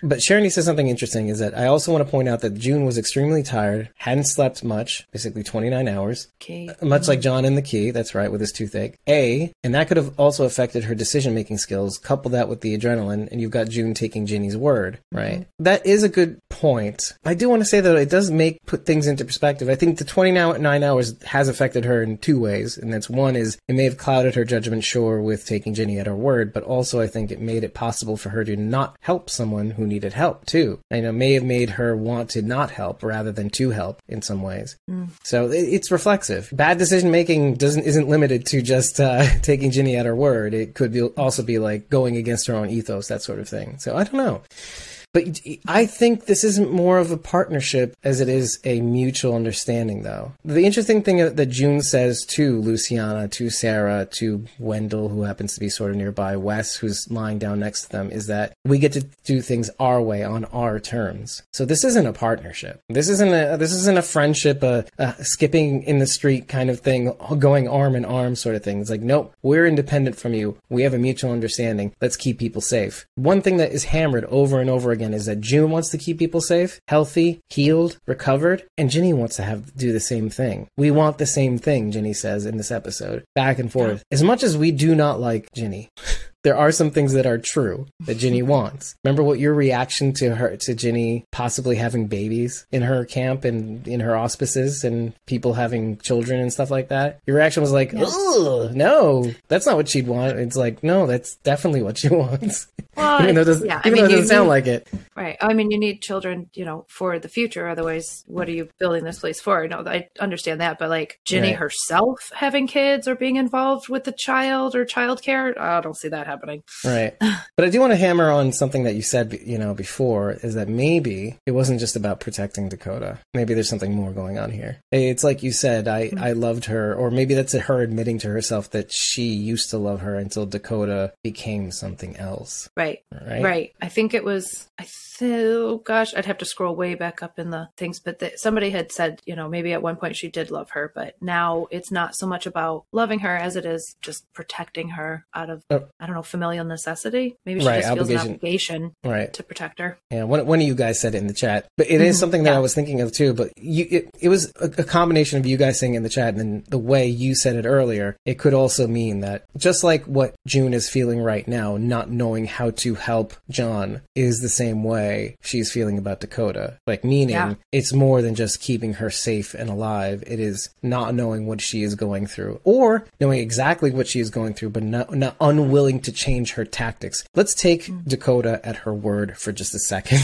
But Sherry says something interesting is that I also want to point out that June was extremely tired, hadn't slept much, basically twenty-nine hours, okay. uh, much like John in the key, that's right, with his toothache. A, and that could have also affected her decision-making skills, couple that with the adrenaline, and you've got June taking Ginny's word, right? Mm-hmm. That is a good point. I do want to say that it does make, put things into perspective. I think the twenty-nine hours has affected her in two ways, and that's one is it may have clouded her judgment, sure, with taking Ginny at her word, but also I think it made it possible for for her to not help someone who needed help too. I know may have made her want to not help rather than to help in some ways. Mm. So it, it's reflexive. Bad decision making doesn't isn't limited to just uh, taking Ginny at her word. It could be, also be like going against her own ethos, that sort of thing. So I don't know. But I think this isn't more of a partnership as it is a mutual understanding, though. The interesting thing that June says to Luciana, to Sarah, to Wendell, who happens to be sort of nearby, Wes, who's lying down next to them, is that we get to do things our way on our terms. So this isn't a partnership. This isn't a this isn't a friendship, a, a skipping in the street kind of thing, going arm in arm sort of thing. It's like, nope, we're independent from you. We have a mutual understanding. Let's keep people safe. One thing that is hammered over and over again is that June wants to keep people safe, healthy, healed, recovered, and Ginny wants to have do the same thing. We want the same thing, Ginny says in this episode, back and forth. As much as we do not like Ginny, there are some things that are true that Ginny wants. Remember what your reaction to her, to Ginny possibly having babies in her camp and in her auspices and people having children and stuff like that? Your reaction was like, oh, no, that's not what she'd want. It's like, no, that's definitely what she wants. Well, even though it doesn't, yeah, I mean, though it doesn't sound need, like it. Right. I mean, you need children, you know, for the future. Otherwise, what are you building this place for? No, I understand that. But like Ginny right. herself having kids or being involved with the child or childcare, I don't see that happening. Happening. Right. But I do want to hammer on something that you said, you know, before is that maybe it wasn't just about protecting Dakota. Maybe there's something more going on here. It's like you said, I, I loved her, or maybe that's her admitting to herself that she used to love her until Dakota became something else. Right. Right. Right. I think it was, I th- oh gosh, I'd have to scroll way back up in the things, but the, somebody had said, you know, maybe at one point she did love her, but now it's not so much about loving her as it is just protecting her out of, oh. I don't know, familial necessity. Maybe she right, just obligation. feels an obligation right. to protect her. Yeah, one, one of you guys said it in the chat. But it is something that yeah. I was thinking of too, but you, it, it was a, a combination of you guys saying in the chat and then the way you said it earlier. It could also mean that just like what June is feeling right now, not knowing how to help John is the same way she's feeling about Dakota. Like meaning yeah. it's more than just keeping her safe and alive. It is not knowing what she is going through or knowing exactly what she is going through, but not, not unwilling to change her tactics. Let's take mm. Dakota at her word for just a second.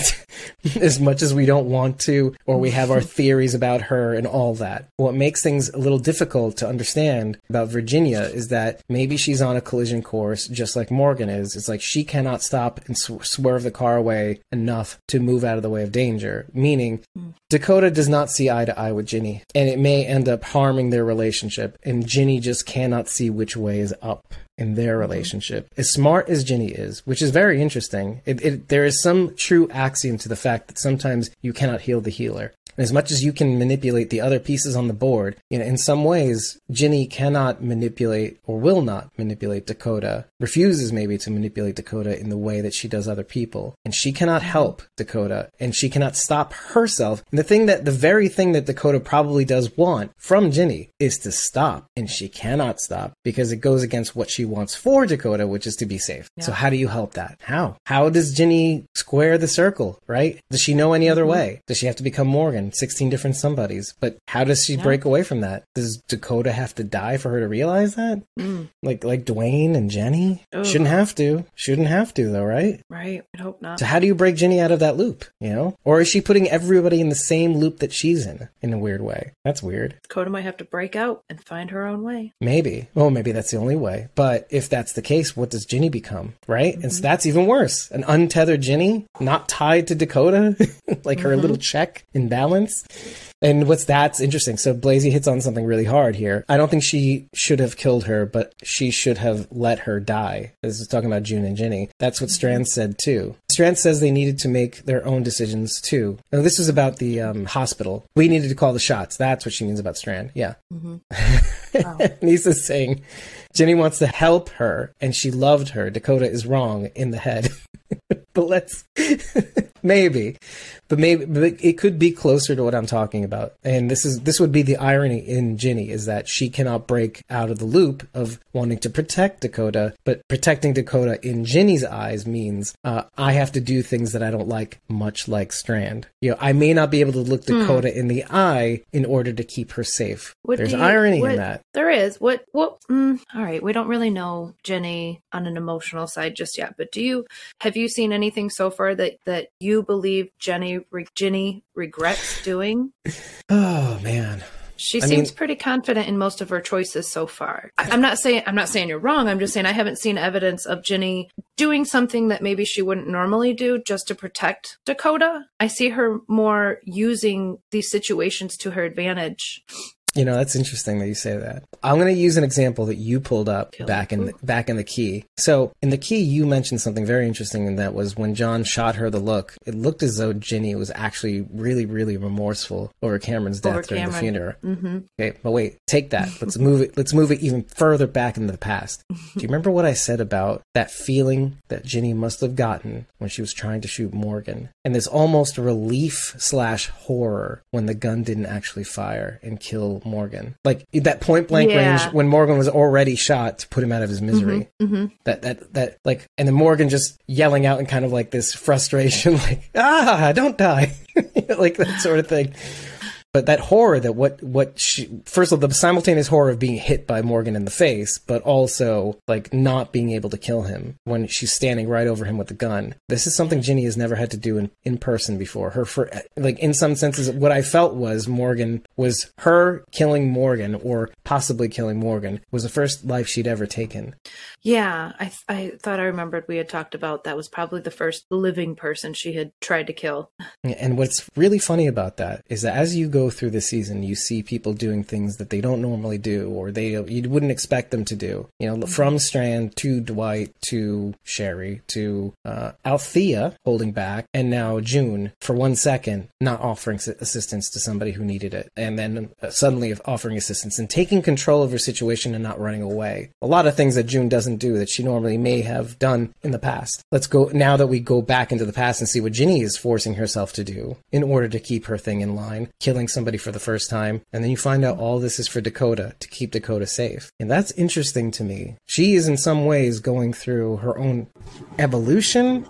As much as we don't want to, or we have our theories about her and all that. What makes things a little difficult to understand about Virginia is that maybe she's on a collision course, just like Morgan is. It's like she cannot stop and sw- swerve the car away enough to move out of the way of danger. Meaning, mm. Dakota does not see eye to eye with Ginny, and it may end up harming their relationship, and Ginny just cannot see which way is up in their relationship. As smart as Ginny is, which is very interesting, it, it, there is some true axiom to the fact that sometimes you cannot heal the healer. And as much as you can manipulate the other pieces on the board, you know, in some ways, Ginny cannot manipulate or will not manipulate Dakota, refuses maybe to manipulate Dakota in the way that she does other people. And she cannot help Dakota, and she cannot stop herself. And the thing that, the very thing that Dakota probably does want from Ginny is to stop, and she cannot stop because it goes against what she wants for Dakota, which is to be safe. Yeah. So how do you help that? How? How does Ginny square the circle, right? Does she know any other mm-hmm. way? Does she have to become Morgan? sixteen different somebodies, but how does she yeah. break away from that? Does Dakota have to die for her to realize that? Mm. Like like Dwayne and Jenny? Ooh. Shouldn't have to. Shouldn't have to though, right? Right. I'd hope not. So how do you break Ginny out of that loop, you know? Or is she putting everybody in the same loop that she's in, in a weird way? That's weird. Dakota might have to break out and find her own way. Maybe. Well, maybe that's the only way. But if that's the case, what does Ginny become, right? Mm-hmm. And so that's even worse. An untethered Ginny, not tied to Dakota, like mm-hmm. her little check in balance. And what's that's interesting. So Blazy hits on something really hard here. I don't think she should have killed her, but she should have let her die. This is talking about June and Ginny. That's what Strand said too. Strand says they needed to make their own decisions too. Now this was about the um, hospital. We needed to call the shots. That's what she means about Strand. Yeah. Mm-hmm. Wow. Nisa's saying Ginny wants to help her and she loved her. Dakota is wrong in the head. But let's maybe, but maybe but it could be closer to what I'm talking about. And this is this would be the irony in Ginny is that she cannot break out of the loop of wanting to protect Dakota, but protecting Dakota in Ginny's eyes means uh, I have to do things that I don't like, much like Strand. You know, I may not be able to look Dakota hmm. in the eye in order to keep her safe. What There's you, irony what, in that. There is. What? What? Mm, all right, we don't really know Ginny on an emotional side just yet. But do you have you seen anything so far that that you believe Jenny re- Ginny regrets doing? Oh man. She I seems mean, pretty confident in most of her choices so far. I'm not saying I'm not saying you're wrong. I'm just saying I haven't seen evidence of Ginny doing something that maybe she wouldn't normally do just to protect Dakota. I see her more using these situations to her advantage. You know, that's interesting that you say that. I'm going to use an example that you pulled up Kill. back in the, back in the key. So in the key, you mentioned something very interesting, and that was when John shot her the look, it looked as though Ginny was actually really, really remorseful over Cameron's death over during Cameron. the funeral. Mm-hmm. Okay, but wait, take that. Let's move it. Let's move it even further back into the past. Do you remember what I said about that feeling that Ginny must have gotten when she was trying to shoot Morgan, and this almost relief slash horror when the gun didn't actually fire and kill Morgan, like that point blank yeah. range when Morgan was already shot to put him out of his misery. Mm-hmm, mm-hmm. That that that like, and then Morgan just yelling out and kind of like this frustration, like ah, don't die, like that sort of thing. But that horror that what, what she, first of all, the simultaneous horror of being hit by Morgan in the face, but also like not being able to kill him when she's standing right over him with the gun. This is something Ginny has never had to do in, in person before. Her, for, like in some senses, what I felt was Morgan was her killing Morgan or possibly killing Morgan was the first life she'd ever taken. Yeah. I, th- I thought I remembered we had talked about that was probably the first living person she had tried to kill. And what's really funny about that is that as you go through the season, you see people doing things that they don't normally do or they you wouldn't expect them to do, you know, mm-hmm. from Strand to Dwight to Sherry to uh, Althea holding back, and now June for one second not offering assistance to somebody who needed it, and then uh, suddenly offering assistance and taking in control of her situation and not running away. A lot of things that June doesn't do that she normally may have done in the past. Let's go, now that we go back into the past and see what Ginny is forcing herself to do in order to keep her thing in line, killing somebody for the first time. And then you find out all this is for Dakota, to keep Dakota safe. And that's interesting to me. She is in some ways going through her own evolution,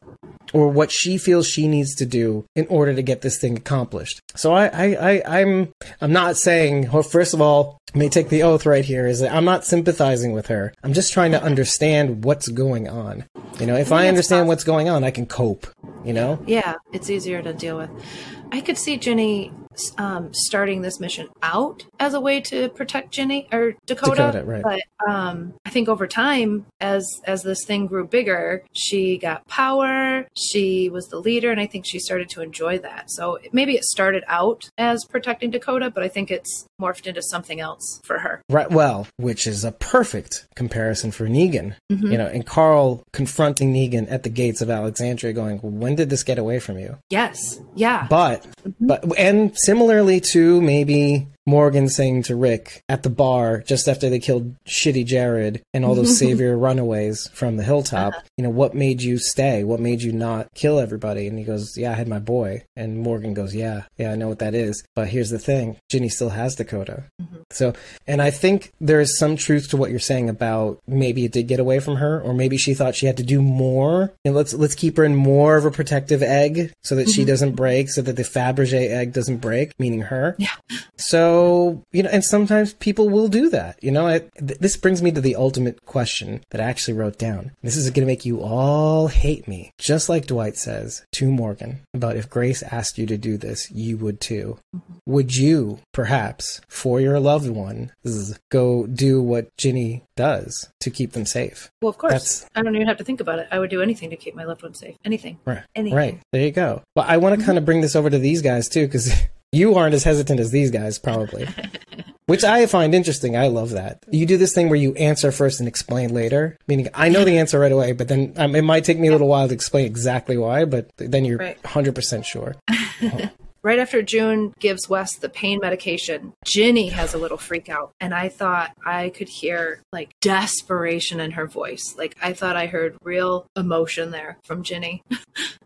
or what she feels she needs to do in order to get this thing accomplished. So I, I, I, I'm I'm not saying, well, first of all, I may take the oath right here, is that I'm not sympathizing with her. I'm just trying to understand what's going on. You know, if I, I understand possible. what's going on, I can cope, you know? Yeah, it's easier to deal with. I could see Ginny um, starting this mission out as a way to protect Ginny or Dakota. Dakota, right. But um, I think over time, as as this thing grew bigger, she got power. She was the leader, and I think she started to enjoy that. So maybe it started out as protecting Dakota, but I think it's morphed into something else for her. Right. Well, which is a perfect comparison for Negan. Mm-hmm. You know, and Carl confronting Negan at the gates of Alexandria, going, "When did this get away from you?" Yes. Yeah. But. Mm-hmm. But and similarly to maybe Morgan saying to Rick at the bar just after they killed shitty Jared and all those savior runaways from the hilltop, uh-huh. you know, what made you stay? What made you not kill everybody? And he goes, yeah, I had my boy. And Morgan goes, yeah, yeah, I know what that is. But here's the thing. Ginny still has Dakota. Mm-hmm. So, and I think there is some truth to what you're saying about maybe it did get away from her, or maybe she thought she had to do more. And let's, let's keep her in more of a protective egg so that she doesn't break, so that the Fabergé egg doesn't break, meaning her. Yeah. So, So, you know, and sometimes people will do that. You know, I, th- this brings me to the ultimate question that I actually wrote down. This is going to make you all hate me. Just like Dwight says to Morgan about if Grace asked you to do this, you would too. Would you, perhaps, for your loved one, zzz, go do what Ginny does to keep them safe? Well, of course. That's, I don't even have to think about it. I would do anything to keep my loved one safe. Anything. Right. Anything. Right. There you go. But I want to kind of bring this over to these guys, too, because... You aren't as hesitant as these guys, probably. Which I find interesting. I love that. You do this thing where you answer first and explain later. Meaning, I know the answer right away, but then um, it might take me a little while to explain exactly why, but then you're right. one hundred percent sure. Oh. Right after June gives Wes the pain medication, Ginny has a little freak out. And I thought I could hear like desperation in her voice. Like I thought I heard real emotion there from Ginny.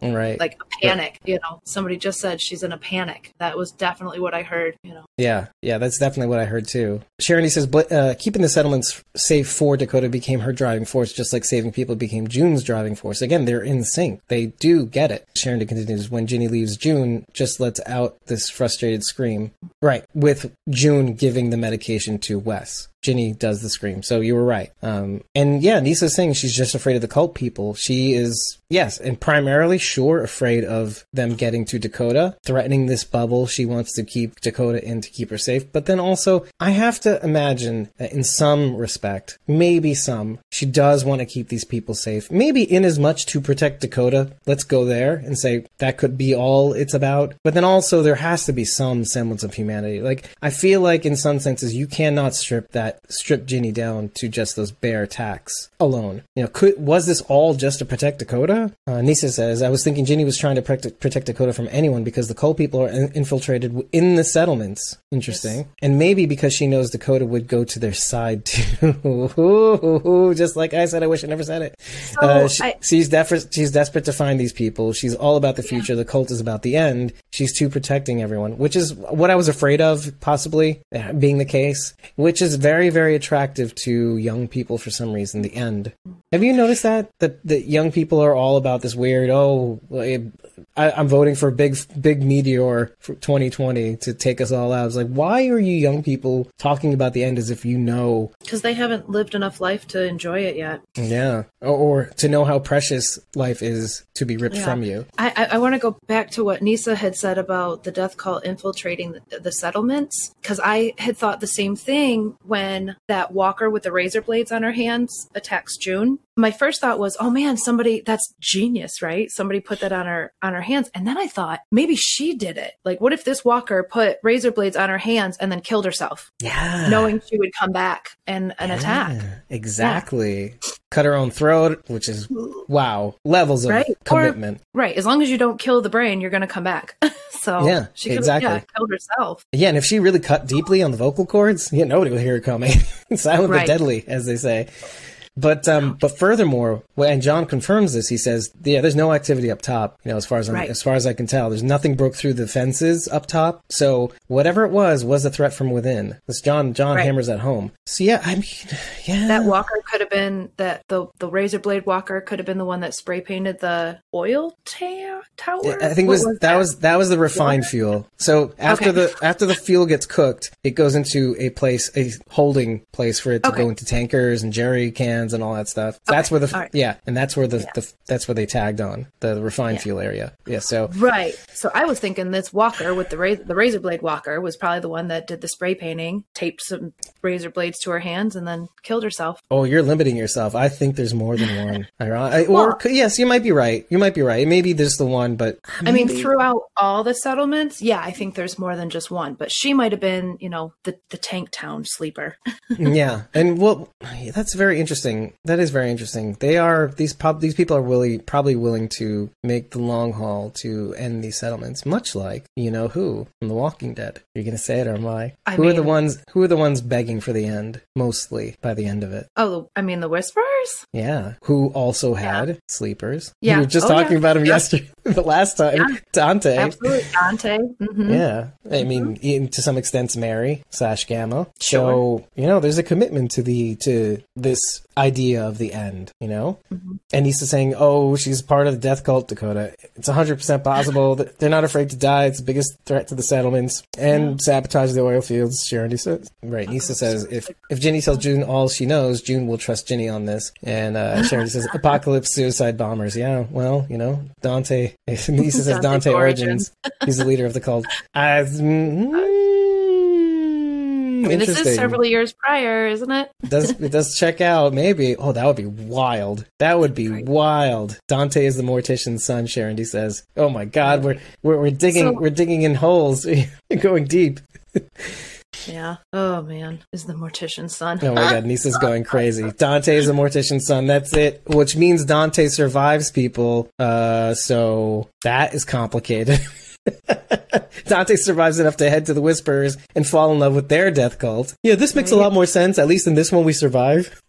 Right. Like a panic, but, you know, somebody just said she's in a panic. That was definitely what I heard, you know. Yeah. Yeah. That's definitely what I heard too. Sherry says, but uh, keeping the settlements safe for Dakota became her driving force, just like saving people became June's driving force. Again, they're in sync. They do get it. Sherry continues, when Ginny leaves June, just lets out this frustrated scream, right, with June giving the medication to Wes. Ginny does the scream. So you were right. Um, and yeah, Nisa's saying she's just afraid of the cult people. She is, yes, and primarily, sure, afraid of them getting to Dakota, threatening this bubble. She wants to keep Dakota in to keep her safe. But then also, I have to imagine that in some respect, maybe some, she does want to keep these people safe. Maybe in as much to protect Dakota. Let's go there and say that could be all it's about. But then also there has to be some semblance of humanity. Like, I feel like in some senses, you cannot strip that strip Ginny down to just those bare attacks alone. You know, could, was this all just to protect Dakota? Uh, Nisa says, I was thinking Ginny was trying to protect, protect Dakota from anyone because the cult people are in- infiltrated in the settlements. Interesting. Yes. And maybe because she knows Dakota would go to their side too. Just like I said, I wish I never said it. So uh, she, I... she's, def- she's desperate to find these people. She's all about the future. Yeah. The cult is about the end. She's too protecting everyone, which is what I was afraid of, possibly being the case, which is very Very, very attractive to young people for some reason. The end. Have you noticed that that, that young people are all about this weird? Oh, I, I'm voting for a big, big meteor for twenty twenty to take us all out. It's like, why are you young people talking about the end as if you know? Because they haven't lived enough life to enjoy it yet. Yeah, or, or to know how precious life is to be ripped yeah. from you. I, I want to go back to what Nisa had said about the death cult infiltrating the, the settlements, because I had thought the same thing when. When that walker with the razor blades on her hands attacks June, my first thought was, oh man, somebody, that's genius, right? Somebody put that on her on her hands. And then I thought, maybe she did it. Like, what if this walker put razor blades on her hands and then killed herself? Yeah. Knowing she would come back and, and yeah, attack. Exactly. Yeah. cut her own throat, which is, wow, levels of right? commitment. Or, right. As long as you don't kill the brain, you're going to come back. So yeah, she could exactly. have yeah, killed herself. Yeah, and if she really cut deeply on the vocal cords, yeah, nobody would hear it coming. Silent right. but deadly, as they say. But um, but furthermore, and John confirms this, he says, yeah, there's no activity up top, you know, as far as I'm, right. as far as I can tell. There's nothing broke through the fences up top. So whatever it was, was a threat from within. This John John right. hammers at home. So yeah, I mean, yeah. That walker could have been, that the, the razor blade walker could have been the one that spray painted the oil ta- tower? I think it was, was that, that was that was the refined yeah. fuel. So after okay. the after the fuel gets cooked, it goes into a place, a holding place for it to okay. go into tankers and jerry cans and all that stuff. So okay. That's where the right. yeah, and that's where the, yeah. the that's where they tagged on the, the refined yeah. fuel area. Yeah, so right. So I was thinking this walker with the razor, the razor blade walker was probably the one that did the spray painting, taped some razor blades to her hands, and then killed herself. Oh, you're limiting yourself. I think there's more than one. Ironic. Well, or yes, you might be right. You might be right. Maybe there's the one, but maybe. I mean, throughout all the settlements, yeah, I think there's more than just one. But she might have been, you know, the the tank town sleeper. yeah, and well, that's very interesting. That is very interesting. They are these pub, these people are really probably willing to make the long haul to end these settlements, much like you know who from The Walking Dead. You're gonna say it or am I? I who mean, are the ones who are the ones begging for the end? Mostly by the end of it. Oh, I mean the Whisperers. Yeah, who also had yeah. sleepers. Yeah, we were just oh, talking yeah. about him yeah. yesterday, the last time. Yeah. Dante. Absolutely, Dante. Mm-hmm. Yeah, I mean mm-hmm. to some extent, Mary slash Gamma. Sure. So you know, there's a commitment to the to this idea of the end, you know? Mm-hmm. And he's saying, oh, she's part of the death cult, Dakota. It's one hundred percent possible. They're not afraid to die. It's the biggest threat to the settlements. And yeah. sabotage the oil fields, Sherry says. Right. Nisa says, if if Ginny tells June all she knows, June will trust Ginny on this. And uh, Sherry says, apocalypse suicide bombers. Yeah, well, you know, Dante. Nisa says Dante, Dante Origins. Origins. He's the leader of the cult. I... Mm-hmm. I mean, this is several years prior, isn't it? does it does check out, maybe. Oh, that would be wild. That would be right. wild. Dante is the mortician's son, Sharon D says. Oh my god, we're we're, we're digging so, we're digging in holes going deep. Yeah. Oh man, is the mortician's son. Oh my god, Nisa's going crazy. Dante is the mortician's son, that's it. Which means Dante survives people. Uh so that is complicated. Dante survives enough to head to the Whisperers and fall in love with their death cult. Yeah, this makes right. a lot more sense. At least in this one, we survive,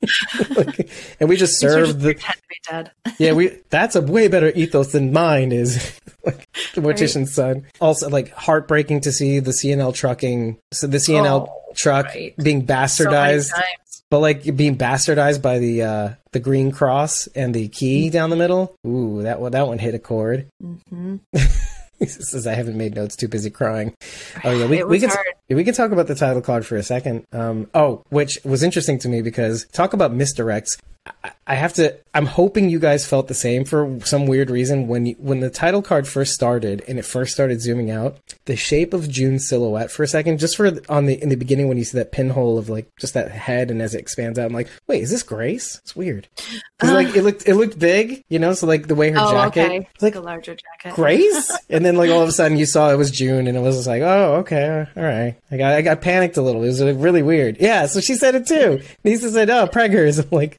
like, and we just serve just the. Pretend to be dead. yeah, we. That's a way better ethos than mine is. like the mortician's right. son. Also, like heartbreaking to see the C N L trucking, so the C N L oh, truck right. being bastardized. So But like being bastardized by the uh, the green cross and the key down the middle. Ooh, that one that one hit a chord. Mm-hmm. He says, I haven't made notes, too busy crying. Oh, yeah, we, we, can, we can talk about the title card for a second. Um, oh, which was interesting to me because talk about misdirects. I, I have to, I'm hoping you guys felt the same for some weird reason. When you, when the title card first started and it first started zooming out, the shape of June's silhouette for a second, just for on the in the beginning when you see that pinhole of like just that head and as it expands out, I'm like, wait, is this Grace? It's weird. Because uh, like it looked it looked big, you know, so like the way her oh, jacket okay. it's like, like a larger jacket. Grace? And then like all of a sudden you saw it was June and it was just like, oh, okay, all right. I got I got panicked a little. It was like, really weird. Yeah, so she said it too. Nisa said, oh, preggers. I'm like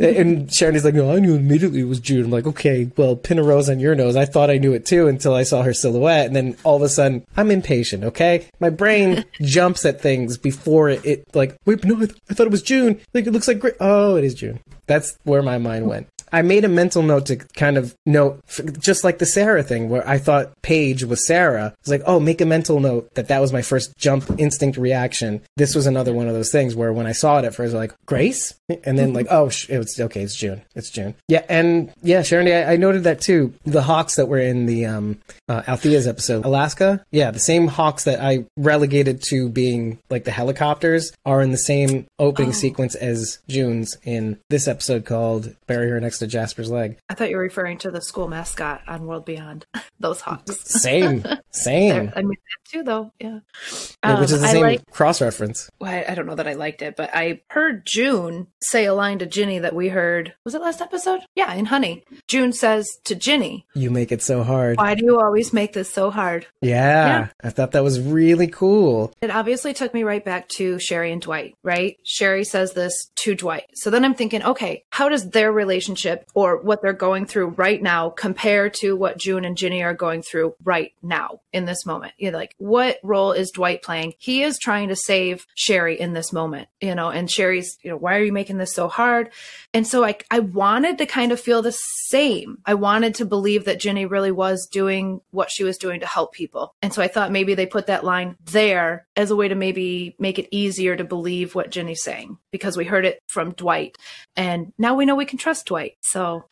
and Sharon's like, no, I knew immediately it was June. I'm like, okay, well, pin a rose on your nose. I thought I knew it too until I saw her silhouette, and then all of a sudden, I'm impatient, okay? My brain jumps at things before it, it like, wait, no, I, th- I thought it was June. Like, it looks like, great. Oh, it is June. That's where my mind went. I made a mental note to kind of note, just like the Sarah thing, where I thought Paige was Sarah. It's like, oh, make a mental note that that was my first jump instinct reaction. This was another one of those things where when I saw it at first, I was like, Grace? And then like, oh, sh- it was okay, it's June. It's June. Yeah, and yeah, Sharon, I, I noted that too. The hawks that were in the um, uh, Althea's episode, Alaska, yeah, the same hawks that I relegated to being like the helicopters are in the same opening oh. sequence as June's in this episode called Bury Her Next to Jasper's leg. I thought you were referring to the school mascot on World Beyond. Those hawks. Same. Same. I mean, that too, though. Yeah. Um, yeah, which is the same liked, cross-reference. Well, I don't know that I liked it, but I heard June say a line to Ginny that we heard, was it last episode? Yeah, in Honey. June says to Ginny, "You make it so hard. Why do you always make this so hard?" Yeah. yeah. I thought that was really cool. It obviously took me right back to Sherry and Dwight, right? Sherry says this to Dwight. So then I'm thinking, okay, how does their relationship or what they're going through right now compare to what June and Ginny are going through right now in this moment? You're like, what role is Dwight playing? He is trying to save Sherry in this moment, you know, and Sherry's, you know, why are you making this so hard? And so I, I wanted to kind of feel the same. I wanted to believe that Ginny really was doing what she was doing to help people. And so I thought maybe they put that line there as a way to maybe make it easier to believe what Ginny's saying, because we heard it from Dwight and now we know we can trust Dwight. So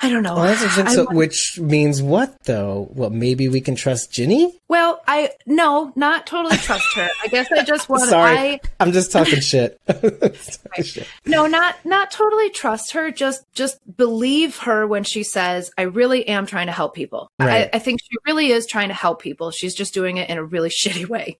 I don't know. Well, that's interesting. So, want- which means what though? Well, maybe we can trust Ginny? Well, I, no, not totally trust her. I guess I just want to. Sorry, I, I'm just talking shit. Right. No, not, not totally trust her. Just, just believe her when she says, I really am trying to help people. Right. I, I think she really is trying to help people. She's just doing it in a really shitty way.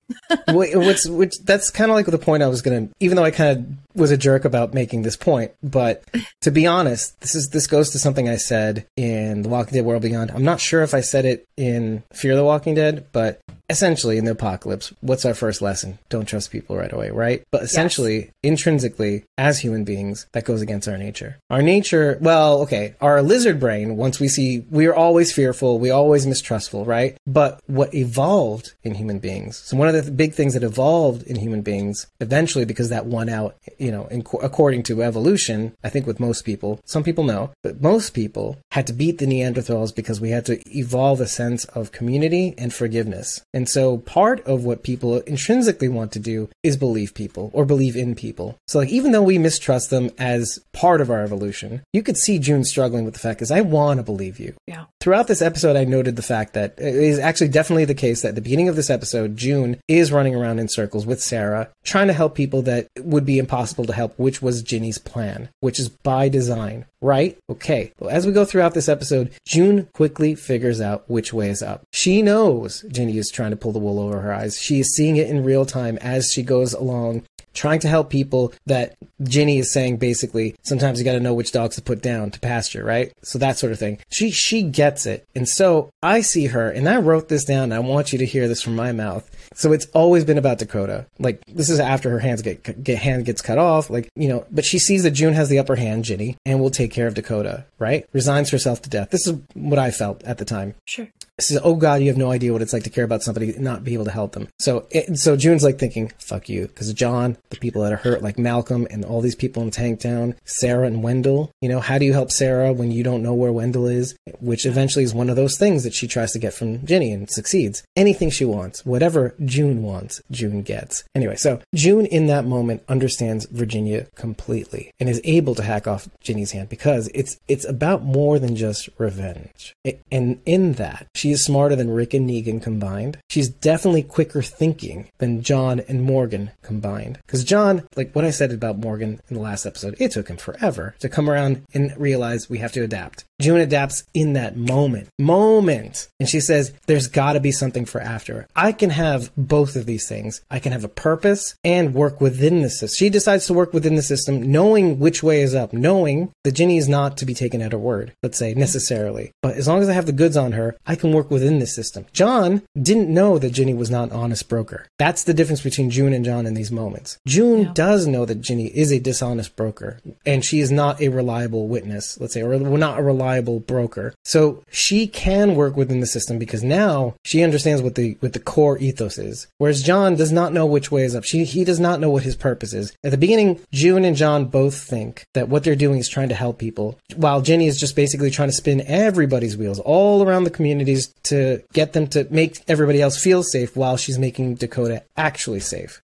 What's, which, that's kind of like the point I was going to, even though I kind of was a jerk about making this point, but to be honest, this is, this goes to something I said in The Walking Dead World Beyond. I'm not sure if I said it in Fear the Walking Dead, but essentially in the apocalypse, what's our first lesson? Don't trust people right away, right? But essentially, yes. Intrinsically, as human beings, that goes against our nature. Our nature, well, okay, our lizard brain, once we see, we are always fearful, we always mistrustful, right? But what evolved in human beings, so one of the big things that evolved in human beings, eventually, because that won out, you know, in, according to evolution, I think with most people, some people know, but most people had to beat the Neanderthals because we had to evolve a sense of community and forgiveness. And so part of what people intrinsically want to do is believe people or believe in people. So like, even though we mistrust them as part of our evolution, you could see June struggling with the fact is, I want to believe you. Yeah. Throughout this episode, I noted the fact that it is actually definitely the case that at the beginning of this episode, June is running around in circles with Sarah, trying to help people that would be impossible to help, which was Ginny's plan, which is by design. Right? Okay. Well, as we go throughout this episode, June quickly figures out which way is up. She knows Ginny is trying to pull the wool over her eyes. She is seeing it in real time as she goes along, trying to help people that Ginny is saying, basically, sometimes you got to know which dogs to put down to pasture, right? So that sort of thing. She she gets it. And so I see her, and I wrote this down, and I want you to hear this from my mouth. So it's always been about Dakota. Like, this is after her hands get, get hand gets cut off, like, you know, but she sees that June has the upper hand, Ginny, and will take care of Dakota, right? Resigns herself to death. This is what I felt at the time. Sure. This is, oh God, you have no idea what it's like to care about somebody and not be able to help them. So it, so June's like thinking, fuck you, because John, the people that are hurt, like Malcolm and all these people in Tanktown, Sarah and Wendell, you know, how do you help Sarah when you don't know where Wendell is? Which eventually is one of those things that she tries to get from Ginny and succeeds. Anything she wants, whatever June wants, June gets. Anyway, so June in that moment understands Virginia completely and is able to hack off Ginny's hand because it's, it's about more than just revenge. It, and in that, she She is smarter than Rick and Negan combined. She's definitely quicker thinking than John and Morgan combined. Because John, like what I said about Morgan in the last episode, it took him forever to come around and realize we have to adapt. June adapts in that moment. Moment. And she says, there's got to be something for after. I can have both of these things. I can have a purpose and work within the system. She decides to work within the system, knowing which way is up, knowing that Ginny is not to be taken at her word, let's say, necessarily. But as long as I have the goods on her, I can work within this system. John didn't know that Ginny was not an honest broker. That's the difference between June and John in these moments. June yeah. does know that Ginny is a dishonest broker, and she is not a reliable witness, let's say, or not a reliable broker. So she can work within the system because now she understands what the what the core ethos is. Whereas John does not know which way is up. She he does not know what his purpose is. At the beginning, June and John both think that what they're doing is trying to help people, while Ginny is just basically trying to spin everybody's wheels all around the communities to get them to make everybody else feel safe while she's making Dakota actually safe.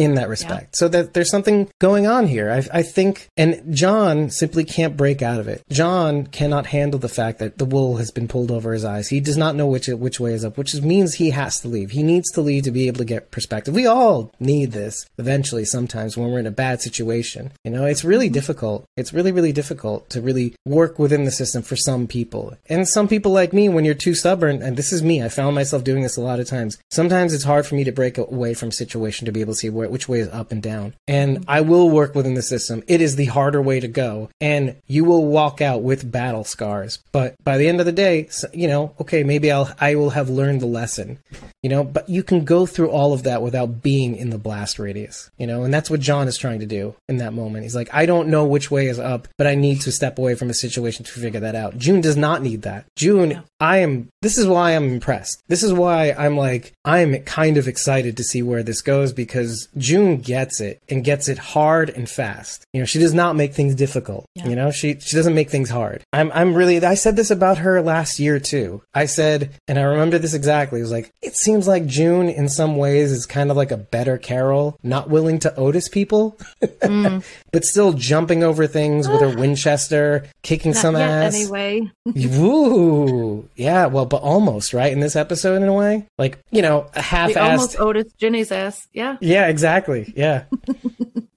in that respect. Yeah. So that there's something going on here. I, I think, and John simply can't break out of it. John cannot handle the fact that the wool has been pulled over his eyes. He does not know which which way is up, which means he has to leave. He needs to leave to be able to get perspective. We all need this eventually sometimes when we're in a bad situation. You know, it's really mm-hmm. difficult. It's really, really difficult to really work within the system for some people. And some people like me, when you're too stubborn, and this is me, I found myself doing this a lot of times. Sometimes it's hard for me to break away from a situation to be able to see where, which way is up and down. And I will work within the system. It is the harder way to go. And you will walk out with battle scars. But by the end of the day, you know, okay, maybe I'll, I will have learned the lesson, you know, but you can go through all of that without being in the blast radius, you know, and that's what John is trying to do in that moment. He's like, I don't know which way is up, but I need to step away from a situation to figure that out. June does not need that. June, yeah. I am, this is why I'm impressed. This is why I'm like, I'm kind of excited to see where this goes, because June gets it and gets it hard and fast. You know, she does not make things difficult. Yeah. You know, she, she doesn't make things hard. I'm, I'm really, I said this about her last year too. I said, and I remember this exactly. It was like, it seems like June in some ways is kind of like a better Carol, not willing to Otis people, mm. but still jumping over things with her Winchester, kicking not some ass. Anyway. Ooh. Yeah. Well, but almost, right? In this episode, in a way, like, you know, a half-assed. We almost Otis Ginny's ass. Yeah. Yeah, exactly. Yeah.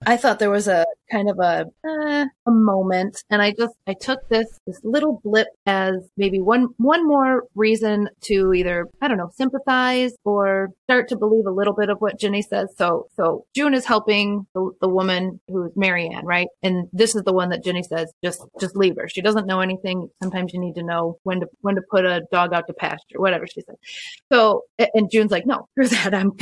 I thought there was a kind of a, uh, a moment, and I just I took this this little blip as maybe one one more reason to either, I don't know, sympathize or start to believe a little bit of what Ginny says. So so June is helping the, the woman who's Marianne, right? And this is the one that Ginny says just just leave her. She doesn't know anything. Sometimes you need to know when to when to put a dog out to pasture, whatever she said. So and June's like, no, here's that. I'm,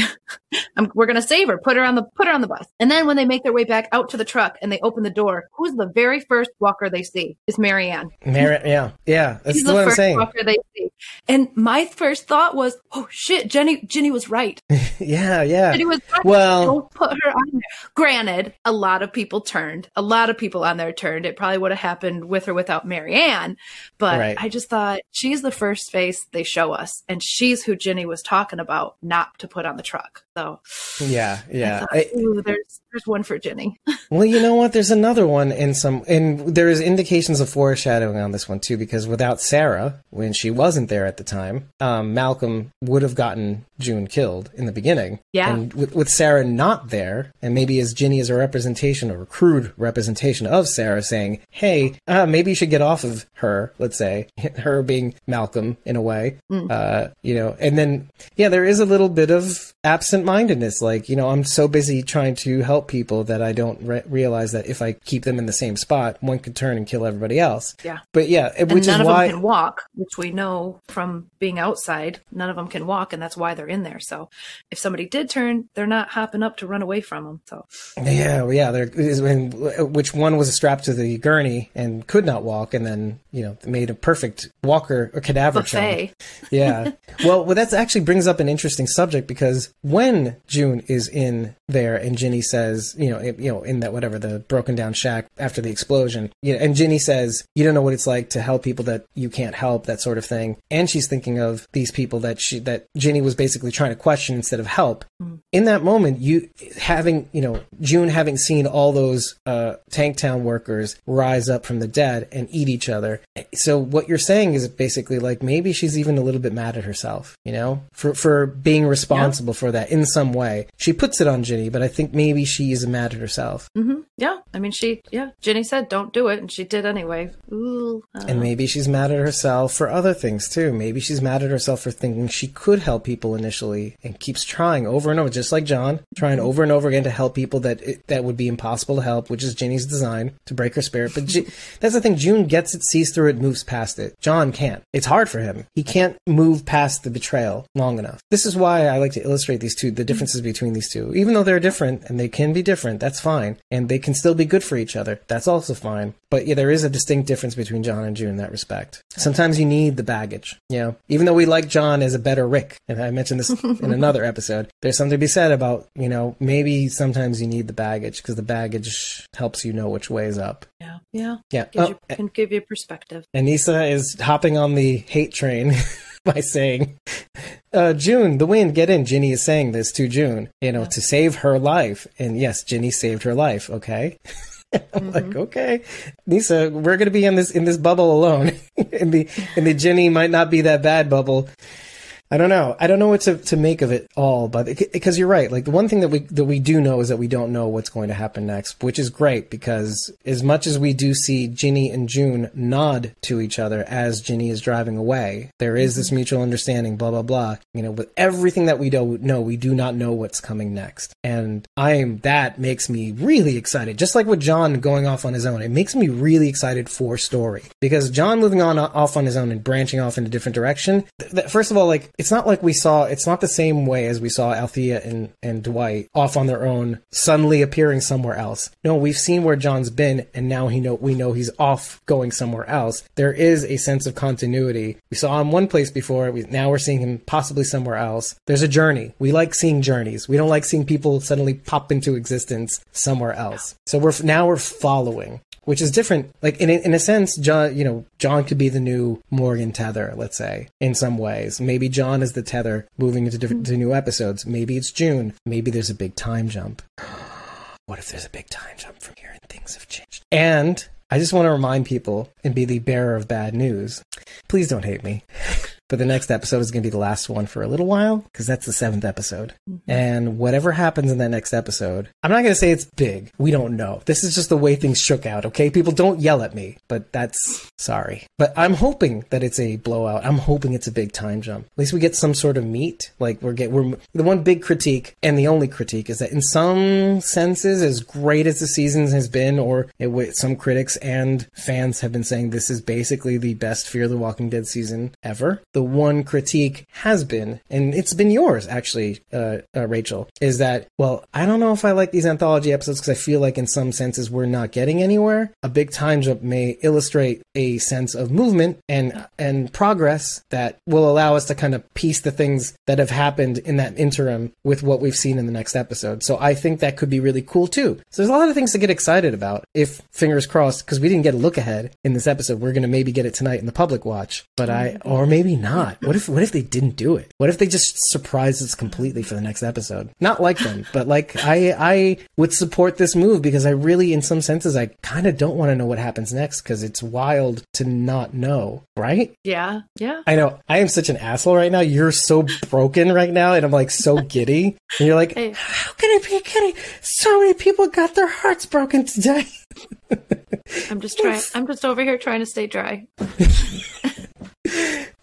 I'm we're gonna save her. Put her on the put her on the bus. And then when they make their way back out to the truck and they open the door, who's the very first walker they see is Marianne. Mar- yeah, yeah, that's She's what the first I'm saying. Walker they see. And my first thought was, oh shit, Jenny, Ginny was right. yeah, yeah. Ginny was right. Well, don't put her on there. Granted, a lot of people turned. A lot of people on there turned. It probably would have happened with or without Marianne. But right. I just thought she's the first face they show us, and she's who Ginny was talking about not to put on the truck. So yeah, yeah. I thought, I, Ooh, there's there's one for Ginny. Well, you know what? There's another one in some, and there is indications of foreshadowing on this one too, because without Sarah, when she wasn't there at the time, um, Malcolm would have gotten June killed in the beginning. Yeah. And with, with Sarah not there, and maybe as Ginny is a representation or a crude representation of Sarah saying, hey, uh, maybe you should get off of her, let's say, her being Malcolm in a way, mm. uh, you know, and then, yeah, there is a little bit of absent-mindedness. Like, you know, I'm so busy trying to help people that I don't re- realize that if I keep them in the same spot, one could turn and kill everybody else. Yeah. But yeah, and which none is of why them can walk, which we know from being outside, none of them can walk. And that's why they're in there. So if somebody did turn, they're not hopping up to run away from them. So yeah, yeah, there is when, which one was strapped to the gurney and could not walk, and then, you know, made a perfect walker or cadaver buffet. Yeah. well, well, that actually brings up an interesting subject, because when June is in there and Ginny says, you know, it, you know, in that whatever the broken down shack after the explosion, you know, and Ginny says, you don't know what it's like to help people that you can't help, that sort of thing. And she's thinking of these people that she that Ginny was basically trying to question instead of help. Mm. In that moment, you having, you know, June having seen all those uh, Tank Town workers rise up from the dead and eat each other. So what you're saying is basically like maybe she's even a little bit mad at herself, you know, for, for being responsible yeah. for that in some way. She puts it on Ginny, but I think maybe she is mad at herself. Mm-hmm. Yeah. I mean, she, yeah, Ginny said, don't do it. And she did anyway. Ooh, and maybe she's mad at herself for other things too. Maybe she's mad at herself for thinking she could help people initially and keeps trying over and over, just like John, trying mm-hmm. over and over again to help people that it, that would be impossible to help, which is Ginny's design to break her spirit. But G- that's the thing. June gets it, sees through it, moves past it. John can't. It's hard for him. He can't move past the betrayal long enough. This is why I like to illustrate these two, the differences between these two, even though they're different and they can be different. That's fine. And they can still be good for each other. That's also fine. But yeah, there is a distinct difference between John and June in that respect. Sometimes you need the baggage, you know, even though we like John as a better Rick. And I mentioned this in another episode, there's something to be said about, you know, maybe sometimes you need the baggage because the baggage helps you know which way is up. Yeah. Yeah. Yeah. Gives oh, you, can give you perspective. Anissa is hopping on the hate train. by saying, uh, June, the wind, get in. Ginny is saying this to June, you know, yeah. to save her life. And yes, Ginny saved her life. Okay. I'm mm-hmm. like, okay, Nisa, we're going to be in this, in this bubble alone. in the, in the Ginny might not be that bad bubble. I don't know. I don't know what to, to make of it all, but because you're right. Like the one thing that we, that we do know is that we don't know what's going to happen next, which is great because as much as we do see Ginny and June nod to each other as Ginny is driving away, there is this mutual understanding, blah, blah, blah. You know, with everything that we don't know, we do not know what's coming next. And I am, that makes me really excited. Just like with John going off on his own, it makes me really excited for story because John moving on off on his own and branching off in a different direction. Th- th- first of all, like, it's not like we saw, it's not the same way as we saw Althea and, and Dwight off on their own, suddenly appearing somewhere else. No, we've seen where John's been, and now he know we know he's off going somewhere else. There is a sense of continuity. We saw him one place before, we, now we're seeing him possibly somewhere else. There's a journey. We like seeing journeys. We don't like seeing people suddenly pop into existence somewhere else. So we're now we're following. Which is different. Like in in a sense, John, you know, John could be the new Morgan tether, let's say, in some ways. Maybe John is the tether moving into different to new episodes. Maybe it's June. Maybe there's a big time jump. What if there's a big time jump from here and things have changed? And I just want to remind people and be the bearer of bad news. Please don't hate me. But the next episode is going to be the last one for a little while because that's the seventh episode. Mm-hmm. And whatever happens in that next episode, I'm not going to say it's big. We don't know. This is just the way things shook out. Okay. People don't yell at me, but that's sorry. But I'm hoping that it's a blowout. I'm hoping it's a big time jump. At least we get some sort of meat. Like we're getting, we're the one big critique and the only critique is that in some senses, as great as the season has been, or it, some critics and fans have been saying this is basically the best Fear the Walking Dead season ever. The The one critique has been, and it's been yours actually, uh, uh, Rachel, is that, well, I don't know if I like these anthology episodes because I feel like in some senses we're not getting anywhere. A big time jump may illustrate a sense of movement and and progress that will allow us to kind of piece the things that have happened in that interim with what we've seen in the next episode. So I think that could be really cool too. So there's a lot of things to get excited about, if fingers crossed, because we didn't get a look ahead in this episode. We're going to maybe get it tonight in the public watch, but I, or maybe not. Not. What if what if they didn't do it? What if they just surprised us completely for the next episode? Not like them, but like I I would support this move because I really, in some senses, I kind of don't want to know what happens next because it's wild to not know, right? Yeah, yeah. I know. I am such an asshole right now. You're so broken right now, and I'm like so giddy. And you're like, hey. How can I be kidding? So many people got their hearts broken today. I'm just trying. I'm just over here trying to stay dry.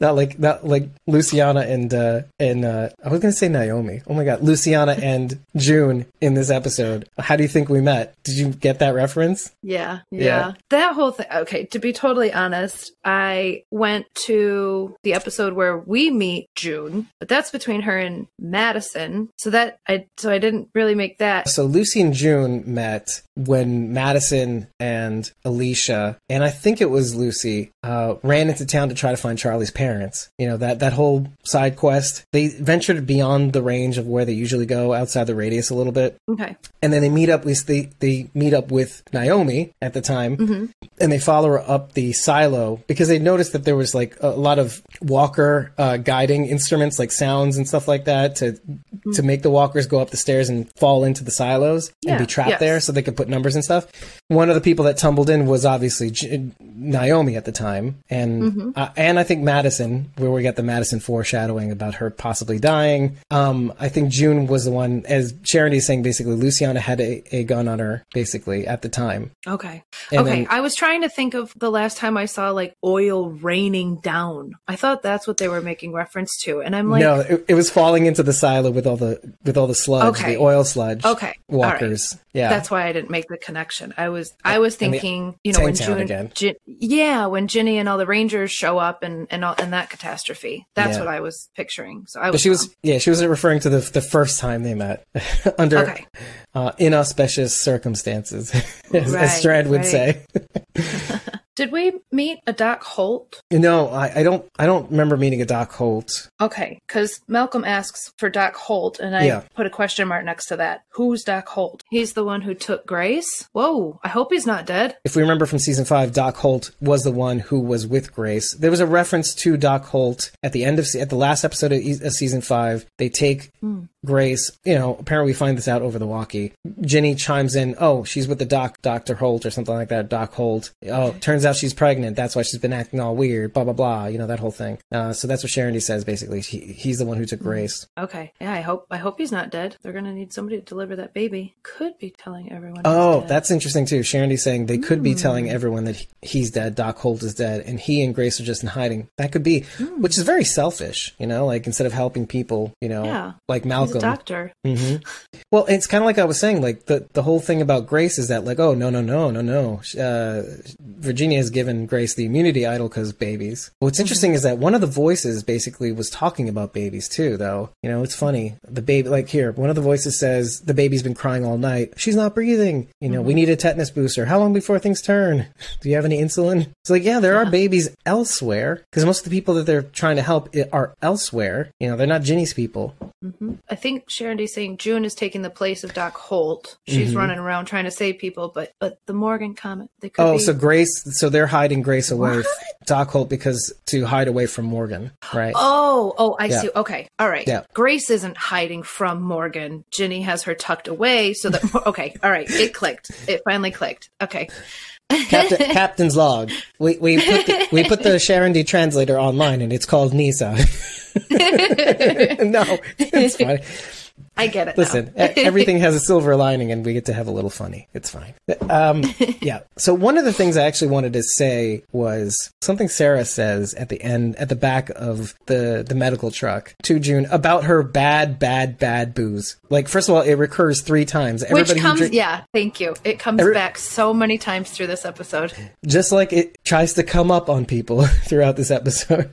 Not like not like Luciana and uh, and uh, I was going to say Naomi. Oh my God, Luciana and June in this episode. How do you think we met? Did you get that reference? Yeah, yeah, yeah. That whole thing. Okay, to be totally honest, I went to the episode where we meet June, but that's between her and Madison. So that I so I didn't really make that. So Lucy and June met when Madison and Alicia, and I think it was Lucy, uh, ran into town to try to find Charlie's parents. Parents, you know, that that whole side quest. They ventured beyond the range of where they usually go, outside the radius a little bit. Okay. And then they meet up with they they meet up with Naomi at the time, mm-hmm. and they follow her up the silo because they noticed that there was like a lot of walker uh, guiding instruments, like sounds and stuff like that, to mm-hmm. to make the walkers go up the stairs and fall into the silos yeah. and be trapped yes. there, so they could put numbers and stuff. One of the people that tumbled in was obviously G- Naomi at the time, and mm-hmm. uh, and I think Madison. Where we got the Madison foreshadowing about her possibly dying. Um, I think June was the one, as Sharon is saying, basically, Luciana had a, a gun on her, basically, at the time. Okay. And okay. Then, I was trying to think of the last time I saw, like, oil raining down. I thought that's what they were making reference to. And I'm like... No, it, it was falling into the silo with all the with all the sludge, okay. the oil sludge. Okay. Walkers. Right. Yeah. That's why I didn't make the connection. I was I was thinking, the, you know, when June... Again. Gin, yeah, when Ginny and all the Rangers show up and, and all... And that catastrophe. That's yeah. what I was picturing. So I was. But she wrong. was, yeah, she was referring to the the first time they met under okay. uh, inauspicious circumstances, as, right, as Strand would right. say. Did we meet a Doc Holt? No, I, I don't I don't remember meeting a Doc Holt. Okay, because Malcolm asks for Doc Holt, and I yeah. put a question mark next to that. Who's Doc Holt? He's the one who took Grace? Whoa, I hope he's not dead. If we remember from season five, Doc Holt was the one who was with Grace. There was a reference to Doc Holt at the end of at the last episode of, of season five. They take mm. Grace, you know, apparently we find this out over the walkie. Ginny chimes in, oh, she's with the doc, Doctor Holt or something like that, Doc Holt. Oh, turns out she's pregnant, that's why she's been acting all weird, blah blah blah, you know, that whole thing. Uh so that's what Sherry says, basically. He, he's the one who took Grace. Okay, yeah, i hope i hope he's not dead. They're gonna need somebody to deliver that baby. Could be telling everyone oh dead. That's interesting too. Sherry's saying they mm. could be telling everyone that he, he's dead, Doc Holt is dead, and he and Grace are just in hiding. That could be mm. which is very selfish, you know, like instead of helping people, you know, yeah. like Malcolm, he's a doctor. Mm-hmm. Well, it's kind of like I was saying, like the the whole thing about Grace is that like, oh no no no no no uh Virginia has given Grace the immunity idol because babies. What's interesting is that one of the voices basically was talking about babies too, though. You know, it's funny. The baby, like here, one of the voices says, the baby's been crying all night. She's not breathing. You know, mm-hmm. we need a tetanus booster. How long before things turn? Do you have any insulin? It's like, yeah, there yeah. are babies elsewhere because most of the people that they're trying to help are elsewhere. You know, they're not Ginny's people. Mm-hmm. I think Sharon D's saying June is taking the place of Doc Holt. She's mm-hmm. running around trying to save people, but but the Morgan comment. They could oh, be- so Grace... So they're hiding Grace away, what? Doc Holt, because to hide away from Morgan, right? Oh, oh, I yeah. see. Okay, all right. Yeah. Grace isn't hiding from Morgan. Ginny has her tucked away, so that. Okay, all right. It clicked. It finally clicked. Okay. Captain, Captain's log. We we put the, we put the Sharon D translator online, and it's called Nisa. No, it's funny. I get it. Listen, everything has a silver lining, and we get to have a little funny. It's fine. Um, yeah. So one of the things I actually wanted to say was something Sarah says at the end, at the back of the, the medical truck to June about her bad, bad, bad booze. Like, first of all, it recurs three times. Everybody Which comes, drink- yeah, thank you. It comes Every- back so many times through this episode. Just like it tries to come up on people throughout this episode.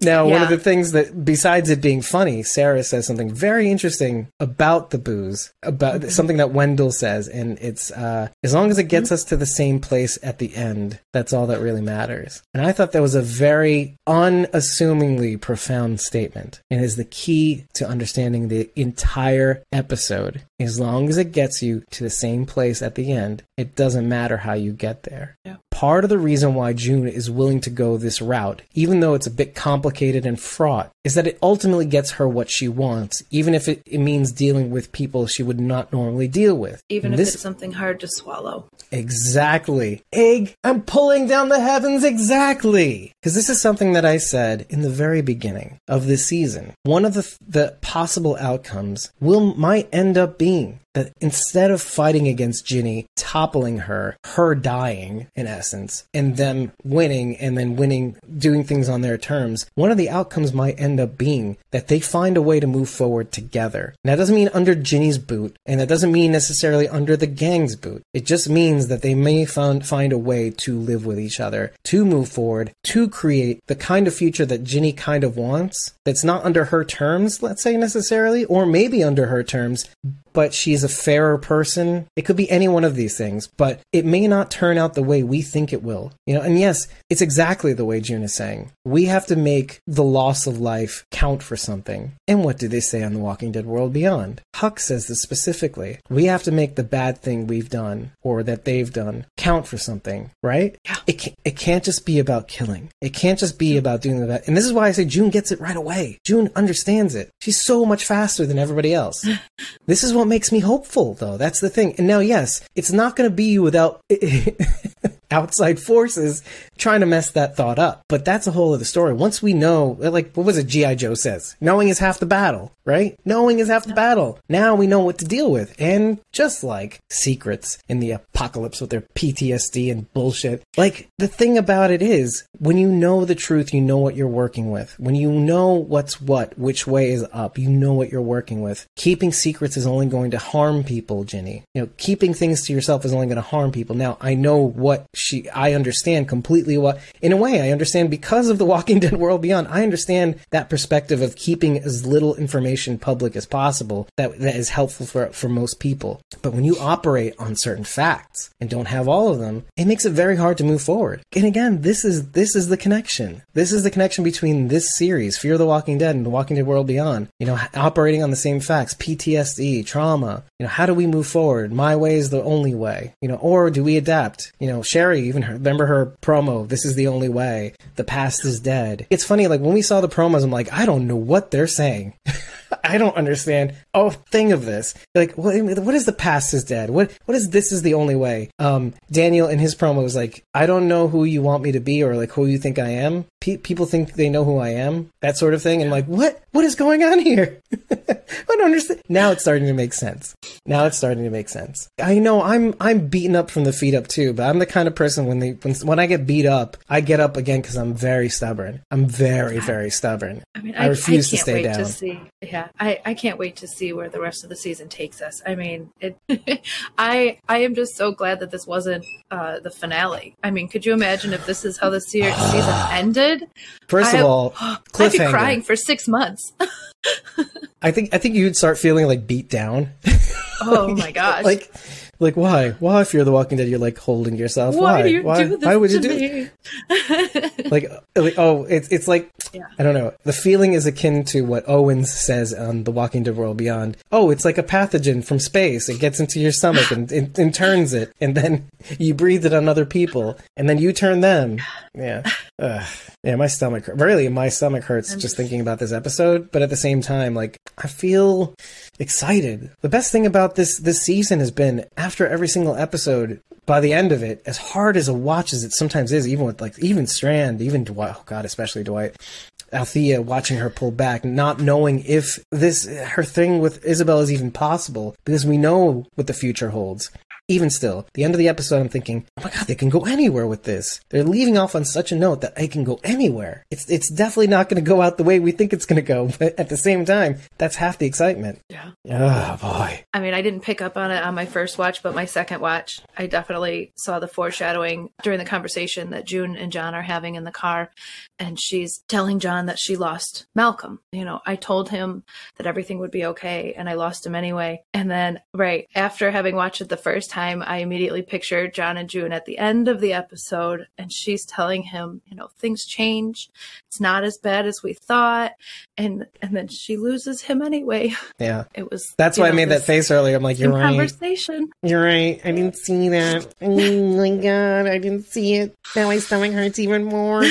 Now, yeah. one of the things that, besides it being funny, Sarah says something very interesting about the booze, about mm-hmm. something that Wendell says, and it's, uh, as long as it gets mm-hmm. us to the same place at the end, that's all that really matters. And I thought that was a very unassumingly profound statement, and is the key to understanding the entire episode. As long as it gets you to the same place at the end, it doesn't matter how you get there. Yeah. Part of the reason why June is willing to go this route, even though it's a bit complicated and fraught, is that it ultimately gets her what she wants, even if it, it means dealing with people she would not normally deal with. Even and if this... it's something hard to swallow. Exactly. Egg, I'm pulling down the heavens, exactly! Because this is something that I said in the very beginning of this season. One of the, the possible outcomes will might end up being... that instead of fighting against Ginny, toppling her, her dying, in essence, and them winning, and then winning, doing things on their terms, one of the outcomes might end up being that they find a way to move forward together. And that doesn't mean under Ginny's boot, and that doesn't mean necessarily under the gang's boot. It just means that they may found, find a way to live with each other, to move forward, to create the kind of future that Ginny kind of wants, that's not under her terms, let's say, necessarily, or maybe under her terms, but she's a fairer person. It could be any one of these things, but it may not turn out the way we think it will. You know, and yes, it's exactly the way June is saying. We have to make the loss of life count for something. And what do they say on The Walking Dead World Beyond? Huck says this specifically. We have to make the bad thing we've done or that they've done count for something, right? Yeah. It can't, it can't just be about killing. It can't just be about doing the bad. And this is why I say June gets it right away. June understands it. She's so much faster than everybody else. This is what makes me hopeful, though. That's the thing. And now, yes, it's not going to be without outside forces trying to mess that thought up, but that's a whole other story. Once we know, like, what was it G I Joe says? Knowing is half the battle, right? Knowing is half the battle. Now we know what to deal with. And just like Secrets in the Apocalypse with their P T S D and bullshit, like, the thing about it is, when you know the truth, you know what you're working with. When you know what's what, which way is up, you know what you're working with. Keeping secrets is only going to harm people, Ginny. You know, keeping things to yourself is only going to harm people. Now, I know what she, I understand completely completely what, in a way, I understand because of The Walking Dead World Beyond, I understand that perspective of keeping as little information public as possible that that is helpful for, for most people. But when you operate on certain facts and don't have all of them, it makes it very hard to move forward. And again, this is, this is the connection. This is the connection between this series, Fear the Walking Dead and The Walking Dead World Beyond, you know, operating on the same facts, P T S D, trauma, you know, how do we move forward? My way is the only way, you know, or do we adapt? You know, Sherry, even her, remember her promo, this is the only way, the past is dead. It's funny, like when we saw the promos, I'm like, I don't know what they're saying. I don't understand a thing of this. Like, what, what is the past is dead? What What is this is the only way? Um, Daniel in his promo was like, I don't know who you want me to be or like who you think I am. Pe- people think they know who I am, that sort of thing. And like, what? What is going on here? I don't understand. Now it's starting to make sense. Now it's starting to make sense. I know I'm I'm beaten up from the feet up too, but I'm the kind of person when they when, when I get beat up, I get up again because I'm very stubborn. I'm very, very stubborn. I mean, I, I refuse I can't to stay wait down. To see. Yeah. I, I can't wait to see where the rest of the season takes us. I mean, it, I I am just so glad that this wasn't uh, the finale. I mean, could you imagine if this is how the se- season ended? First I, of all, cliffhanger. I'd be crying for six months. I think I think you'd start feeling like beat down. Oh my gosh! Like. Like, why? Why, Fear the Walking Dead, you're, like, holding yourself? Why, why? do you why? do this why would to you do me? This? like, like, oh, it's it's like, yeah. I don't know. The feeling is akin to what Owens says on The Walking Dead World Beyond. Oh, it's like a pathogen from space. It gets into your stomach and, and, and turns it. And then you breathe it on other people. And then you turn them. Yeah. Ugh. Yeah, my stomach hurts. Really, my stomach hurts just thinking about this episode. But at the same time, like, I feel excited. The best thing about this this season has been... After every single episode, by the end of it, as hard as a watch as it sometimes is, even with like even Strand, even Dwight, oh God, especially Dwight, Althea watching her pull back, not knowing if this her thing with Isabel is even possible, because we know what the future holds. Even still, at the end of the episode, I'm thinking, oh my God, they can go anywhere with this. They're leaving off on such a note that it can go anywhere. It's it's definitely not going to go out the way we think it's going to go. But at the same time, that's half the excitement. Yeah. Oh, boy. I mean, I didn't pick up on it on my first watch, but my second watch, I definitely saw the foreshadowing during the conversation that June and John are having in the car. And she's telling John that she lost Malcolm. You know, I told him that everything would be okay, and I lost him anyway. And then, right, after having watched it the first time, I immediately picture John and June at the end of the episode, and she's telling him, you know, things change. It's not as bad as we thought. And and then she loses him anyway. Yeah. It was. That's why know, I made that face earlier. I'm like, you're right. Conversation. You're right. I didn't see that. Oh my God. I didn't see it. Now my stomach hurts even more.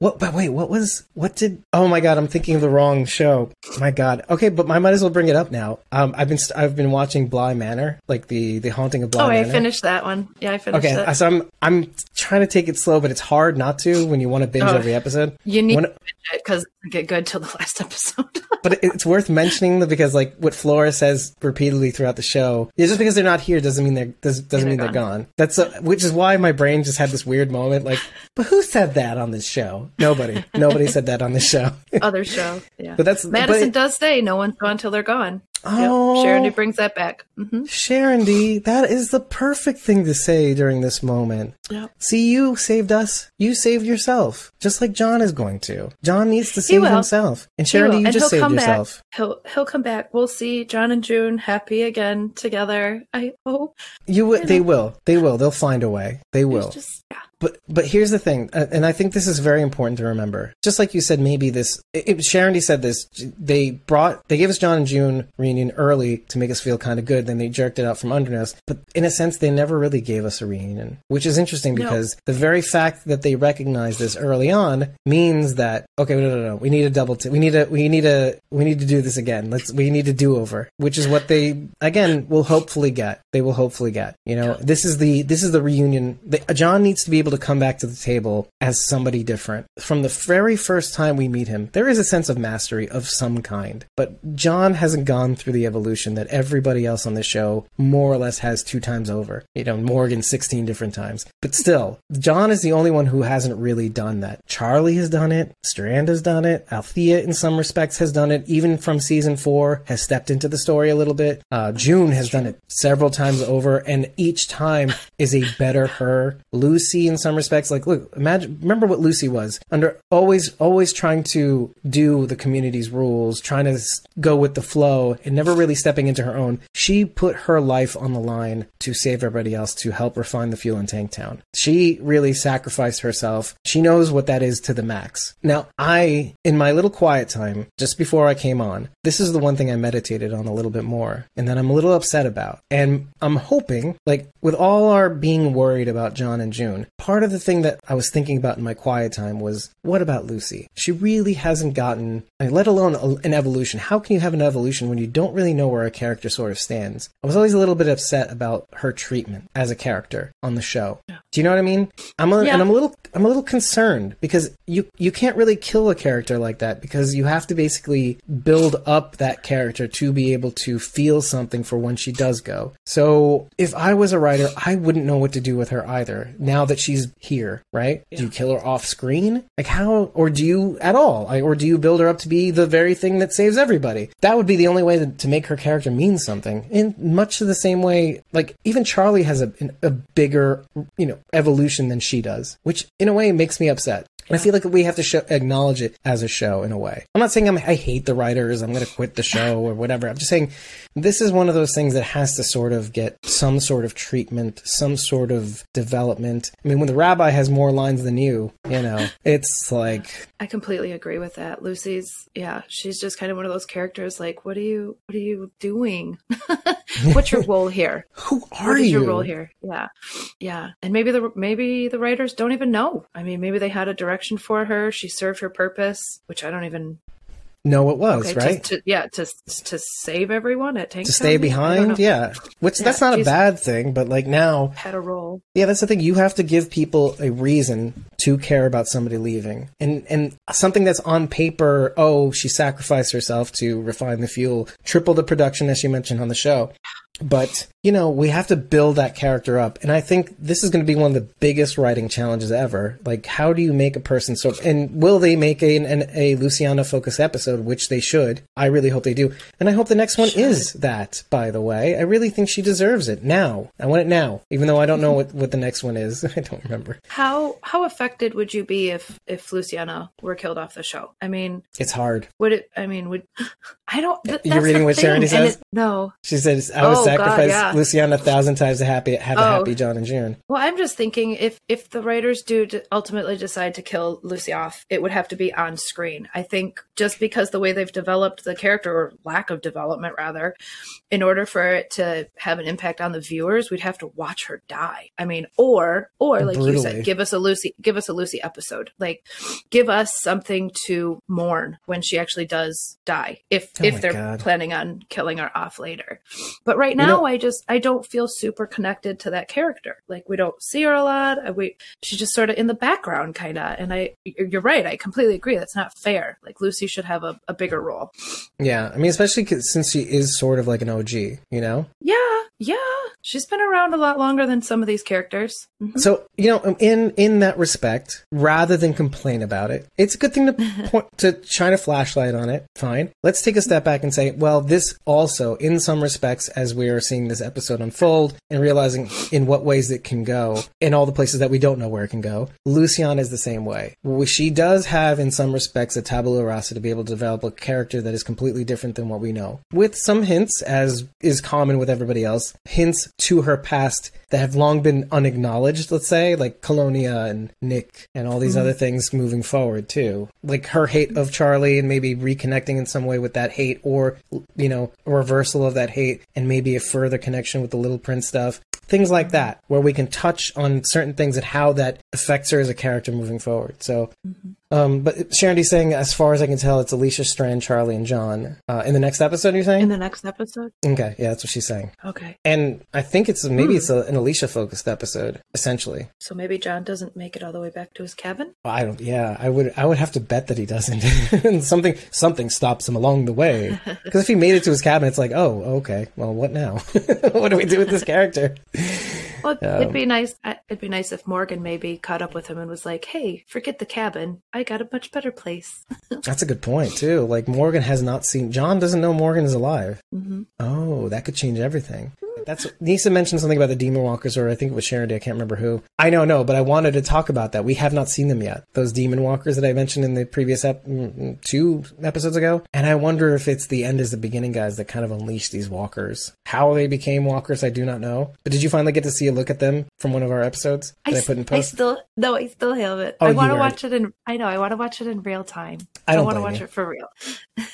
What, but wait, what was, what did, oh my God, I'm thinking of the wrong show. My God. Okay, but I might as well bring it up now. Um, I've been, I've been watching Bly Manor, like the, the haunting of Bly Manor. Oh, I Manor. finished that one. Yeah, I finished okay, that. Okay, so I'm, I'm trying to take it slow, but it's hard not to when you want to binge oh, every episode. You need when, to binge it because it doesn't get good till the last episode. But it, it's worth mentioning because like what Flora says repeatedly throughout the show, yeah, just because they're not here doesn't mean they're, doesn't mean they're, they're gone. gone. That's, a, which is why my brain just had this weird moment, like, but who said that on this show? Nobody, nobody said that on the show. Other show, yeah. But that's Madison but it, does say no one's gone till they're gone. Oh, yep. Sharon D brings that back. Mm-hmm. Sharon D, that is the perfect thing to say during this moment. Yep. See, you saved us. You saved yourself, just like John is going to. John needs to save himself, and Sharon D, you and just saved yourself. Back. He'll he'll come back. We'll see John and June happy again together. I hope you. W- they will. They will. They'll find a way. They will. Just, yeah. But but here's the thing, and I think this is very important to remember. Just like you said, maybe this. It, Sharon D said this. They brought. They gave us John and June reunion early to make us feel kind of good. Then they jerked it out from under us. But in a sense, they never really gave us a reunion, which is interesting because no. the very fact that they recognized this early on means that okay, no, no, no, we need a double. T- we need a. We need a. We need to do this again. Let's. We need a do-over, which is what they again will hopefully get. They will hopefully get. You know, this is the this is the reunion. The, John needs to be able to come back to the table as somebody different. From the very first time we meet him, there is a sense of mastery of some kind, but John hasn't gone through the evolution that everybody else on the show more or less has two times over. You know, Morgan sixteen different times. But still, John is the only one who hasn't really done that. Charlie has done it. Strand has done it. Althea, in some respects, has done it. Even from season four, has stepped into the story a little bit. Uh, June has done it several times over, and each time is a better her. Lucy in in some respects. Like, look, imagine, remember what Lucy was under, always, always trying to do the community's rules, trying to go with the flow and never really stepping into her own. She put her life on the line to save everybody else, to help refine the fuel in Tank Town. She really sacrificed herself. She knows what that is to the max. Now, I, in my little quiet time, just before I came on, this is the one thing I meditated on a little bit more and that I'm a little upset about. And I'm hoping, like, with all our being worried about John and June, part of the thing that I was thinking about in my quiet time was, what about Lucy? She really hasn't gotten, I mean, let alone a, an evolution. How can you have an evolution when you don't really know where a character sort of stands? I was always a little bit upset about her treatment as a character on the show. Yeah. Do you know what I mean? I'm a, yeah. And I'm a little, I'm a little concerned because you, you can't really kill a character like that because you have to basically build up that character to be able to feel something for when she does go. So if I was a writer, I wouldn't know what to do with her either. Now that she's here, right? Yeah. Do you kill her off screen? Like how, or do you at all? I, or do you build her up to be the very thing that saves everybody? That would be the only way to, to make her character mean something. In much the same way, like even Charlie has a, a bigger, you know, evolution than she does, which in a way makes me upset. And I feel like we have to show, acknowledge it as a show in a way. I'm not saying I'm, I hate the writers, I'm going to quit the show or whatever. I'm just saying this is one of those things that has to sort of get some sort of treatment, some sort of development. I mean, when the rabbi has more lines than you, you know, it's like... I completely agree with that. Lucy's, yeah, she's just kind of one of those characters like, what are you, what are you doing? What's your role here? Who are what you? What's your role here? Yeah. Yeah. And maybe the, maybe the writers don't even know. I mean, maybe they had a direct for her, she served her purpose, which I don't even know what was, okay, right? To, to, yeah, to to save everyone at Tank Town. To stay behind, yeah. Which yeah, that's not a bad thing, but like now had a role. Yeah, that's the thing. You have to give people a reason to care about somebody leaving, and and something that's on paper. Oh, she sacrificed herself to refine the fuel, triple the production, as she mentioned on the show. But, you know, we have to build that character up. And I think this is going to be one of the biggest writing challenges ever. Like, how do you make a person so... And will they make a, an, a Luciana-focused episode, which they should. I really hope they do. And I hope the next one should. Is that, by the way. I really think she deserves it now. I want it now, even though I don't know what, what the next one is. I don't remember. How how affected would you be if, if Luciana were killed off the show? I mean... It's hard. Would it... I mean, would... I don't... Th- You're reading what Sherry says? It, no. She says, I was... Oh. Sacrifice God, yeah. Luciana a thousand times to happy have a oh. happy John and June. Well, I'm just thinking if if the writers do ultimately decide to kill Lucy off, it would have to be on screen. I think just because the way they've developed the character, or lack of development rather, in order for it to have an impact on the viewers, we'd have to watch her die. I mean, or or like brutally. You said, give us a Lucy, give us a Lucy episode. Like, give us something to mourn when she actually does die. If oh if they're God. planning on killing her off later, but right. Now, you know, I just, I don't feel super connected to that character. Like, we don't see her a lot. I, we, she's just sort of in the background, kind of. And I, you're right. I completely agree. That's not fair. Like, Lucy should have a, a bigger role. Yeah. I mean, especially 'cause, since she is sort of like an O G, you know? Yeah. Yeah. She's been around a lot longer than some of these characters. Mm-hmm. So, you know, in, in that respect, rather than complain about it, it's a good thing to point, to shine a flashlight on it. Fine. Let's take a step back and say, well, this also, in some respects, as we are seeing this episode unfold and realizing in what ways it can go and all the places that we don't know where it can go, Luciana is the same way. She does have, in some respects, a tabula rasa to be able to develop a character that is completely different than what we know, with some hints, as is common with everybody else, hints to her past that have long been unacknowledged, let's say, like Colonia and Nick and all these mm-hmm. other things moving forward, too. Like her hate of Charlie and maybe reconnecting in some way with that hate, or, you know, a reversal of that hate and maybe a further connection with the Little Prince stuff. Things like that, where we can touch on certain things and how that affects her as a character moving forward. So, mm-hmm. um, but Sharon's saying, as far as I can tell, it's Alicia, Strand, Charlie, and John. Uh, in the next episode, you're saying? In the next episode? Okay, yeah, that's what she's saying. Okay. And I think it's, maybe mm. it's a, an Alicia-focused episode, essentially. So maybe John doesn't make it all the way back to his cabin? I don't, yeah, I would I would have to bet that he doesn't. And something, something stops him along the way. Because if he made it to his cabin, it's like, oh, okay, well, what now? What do we do with this character? Well, um, it'd be nice. It'd be nice if Morgan maybe caught up with him and was like, "Hey, forget the cabin. I got a much better place." That's a good point too. Like Morgan has not seen John. Doesn't know Morgan is alive. Mm-hmm. Oh, that could change everything. That's Nisa mentioned something about the Demon Walkers, or I think it was Sharon did. I can't remember who. I know, no, but I wanted to talk about that. We have not seen them yet. Those Demon Walkers that I mentioned in the previous ep- two episodes ago. And I wonder if it's the end is the beginning guys that kind of unleash these walkers. How they became walkers, I do not know. But did you finally get to see a look at them from one of our episodes that I, I put in post? I still no, I still have it. Oh, I want to watch it in. I know I want to watch it in real time. I don't want to watch you. it for real.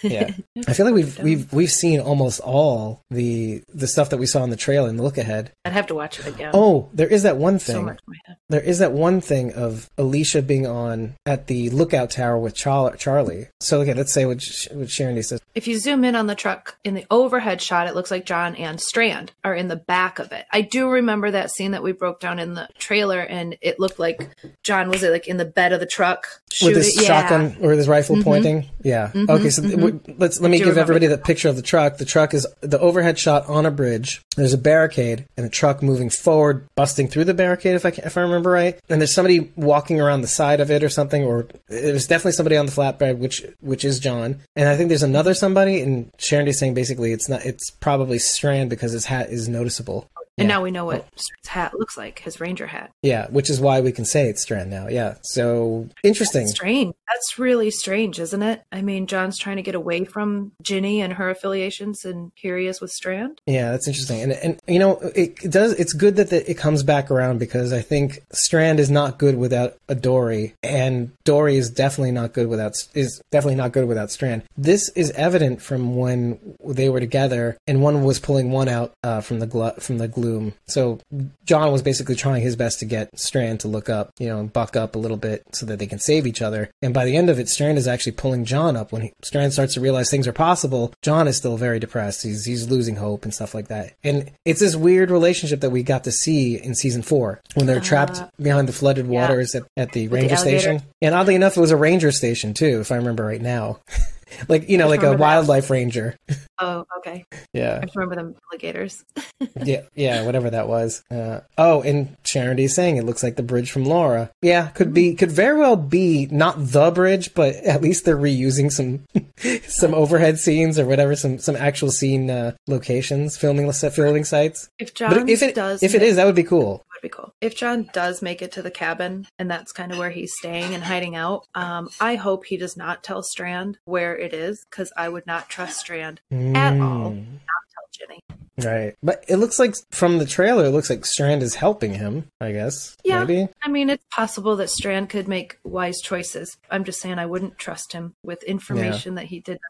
Yeah, I feel like we've we've we've seen almost all the the stuff that we saw in the trail and the look ahead. I'd have to watch it again. Oh, there is that one thing. So much there is that one thing of Alicia being on at the lookout tower with Char- Charlie. So okay, let's say what, Sh- what Sharon says. If you zoom in on the truck in the overhead shot, it looks like John and Strand are in the back of it. I do remember that scene that we broke down in the trailer, and it looked like John was it like in the bed of the truck shooting with his yeah. shotgun or his rifle mm-hmm. pointing. Yeah. Mm-hmm. Okay, so mm-hmm. th- w- let's let me give everybody that picture of the truck. The truck is the overhead shot on a bridge. There's a barricade and a truck moving forward, busting through the barricade, if I can, if I remember right. And there's somebody walking around the side of it or something, or it was definitely somebody on the flatbed, which which is John. And I think there's another somebody. And Sharon is saying basically it's not. It's probably Strand because his hat is noticeable. And yeah. now we know what oh. his hat looks like, his ranger hat. Yeah, which is why we can say it's Strand now. Yeah, so interesting. That's strange. That's really strange, isn't it? I mean, John's trying to get away from Ginny and her affiliations, and here he is with Strand. Yeah, that's interesting. And, and you know, it does. It's good that the, it comes back around because I think Strand is not good without a Dory, and Dory is definitely not good without is definitely not good without Strand. This is evident from when they were together, and one was pulling one out uh, from the glo- from the. Glue. So John was basically trying his best to get Strand to look up, you know, and buck up a little bit so that they can save each other. And by the end of it, Strand is actually pulling John up. When he, Strand starts to realize things are possible, John is still very depressed. He's he's losing hope and stuff like that. And it's this weird relationship that we got to see in season four when they're uh, trapped behind the flooded yeah. waters at, at the With ranger the station. And oddly enough, it was a ranger station too, if I remember right now. Like, you know, like a wildlife ranger. Oh, okay. Yeah. I just remember them alligators. yeah, yeah, whatever that was. Uh, oh, and Charity's saying it looks like the bridge from Laura. Yeah, could be, could very well be not the bridge, but at least they're reusing some some overhead scenes or whatever, some some actual scene uh, locations, filming filming sites. If John if it, does, if it is, that would be cool. Be cool if John does make it to the cabin, and that's kind of where he's staying and hiding out. Um, I hope he does not tell Strand where it is, because I would not trust Strand mm. at all. Not tell Ginny. Right, but it looks like from the trailer, it looks like Strand is helping him. I guess. Yeah, maybe. I mean, it's possible that Strand could make wise choices. I'm just saying, I wouldn't trust him with information yeah. that he did not.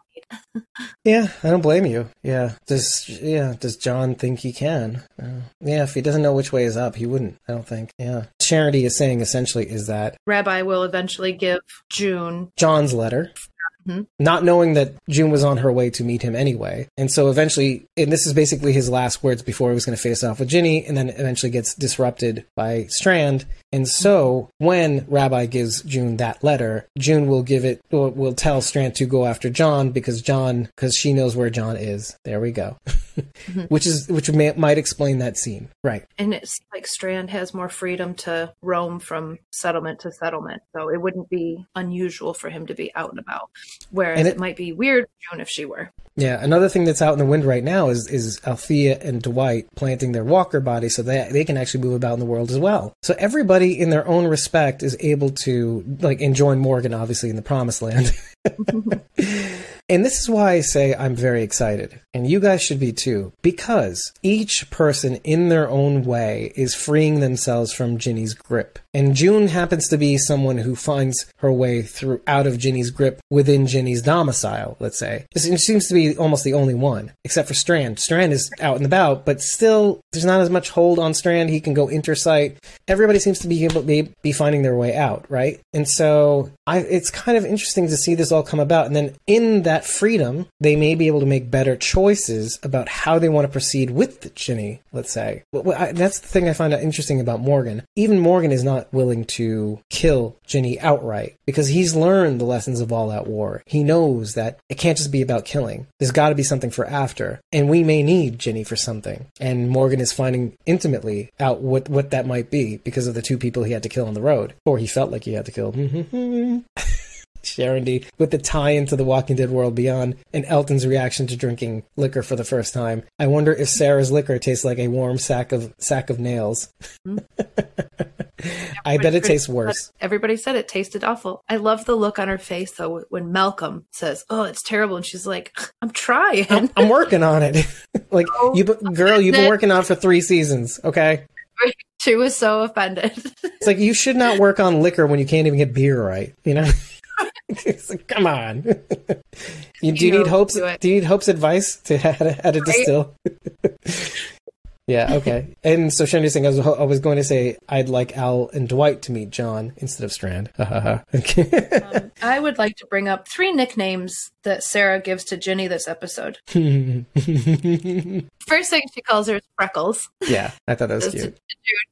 Yeah, I don't blame you. Yeah, does yeah does John think he can? Uh, yeah, if he doesn't know which way is up, he wouldn't. I don't think. Yeah, Charity is saying essentially is that Rabbi will eventually give June John's letter. Mm-hmm. Not knowing that June was on her way to meet him anyway. And so eventually, and this is basically his last words before he was going to face off with Ginny, and then eventually gets disrupted by Strand. And so when Rabbi gives June that letter, June will give it, or will tell Strand to go after John because John, because she knows where John is. There we go. Mm-hmm. Which is, which may, might explain that scene. Right. And it's like Strand has more freedom to roam from settlement to settlement. So it wouldn't be unusual for him to be out and about. Whereas and it, it might be weird June if she were. Yeah, another thing that's out in the wind right now is is Althea and Dwight planting their walker body so that they can actually move about in the world as well. So everybody in their own respect is able to, like, and join Morgan, obviously, in the promised land. And this is why I say I'm very excited, and you guys should be too, because each person in their own way is freeing themselves from Ginny's grip. And June happens to be someone who finds her way through out of Ginny's grip within Ginny's domicile, let's say. She seems to be almost the only one, except for Strand. Strand is out and about, but still, there's not as much hold on Strand. He can go intersite. Everybody seems to be able to be, be finding their way out, right? And so I, it's kind of interesting to see this all come about. And then in that freedom, they may be able to make better choices about how they want to proceed with Ginny, let's say. Well, I, that's the thing I find out interesting about Morgan. Even Morgan is not willing to kill Ginny outright because he's learned the lessons of all-out war. He knows that it can't just be about killing. There's got to be something for after, and we may need Ginny for something. And Morgan is finding intimately out what, what that might be because of the two people he had to kill on the road, or he felt like he had to kill. Sherandy with the tie into The Walking Dead World Beyond and Elton's reaction to drinking liquor for the first time. I wonder if Sarah's liquor tastes like a warm sack of sack of nails. I bet it tastes worse. Everybody said it tasted awful. I love the look on her face, though, when Malcolm says, oh, it's terrible. And she's like, I'm trying. I'm, I'm working on it. Like, oh, you, girl, you've been working on it for three seasons, okay? She was so offended. It's like, you should not work on liquor when you can't even get beer right, you know? It's like, come on. You, do you, you need hopes? Do, do you need hopes advice to how to, how to right? distill? Yeah, okay. And so Shandy's saying, I was, I was going to say, I'd like Al and Dwight to meet John instead of Strand. Okay. um, I would like to bring up three nicknames that Sarah gives to Ginny this episode. First thing she calls her is Freckles. Yeah, I thought that was cute. To,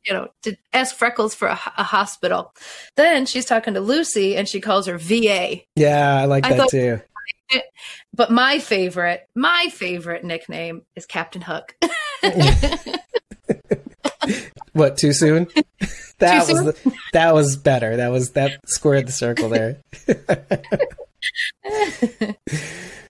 you know, to ask Freckles for a, a hospital. Then she's talking to Lucy and she calls her V A. Yeah, I like I that thought- too. But my favorite, my favorite nickname is Captain Hook. What, too soon? That too was soon? The, that was better. That was that squared the circle there.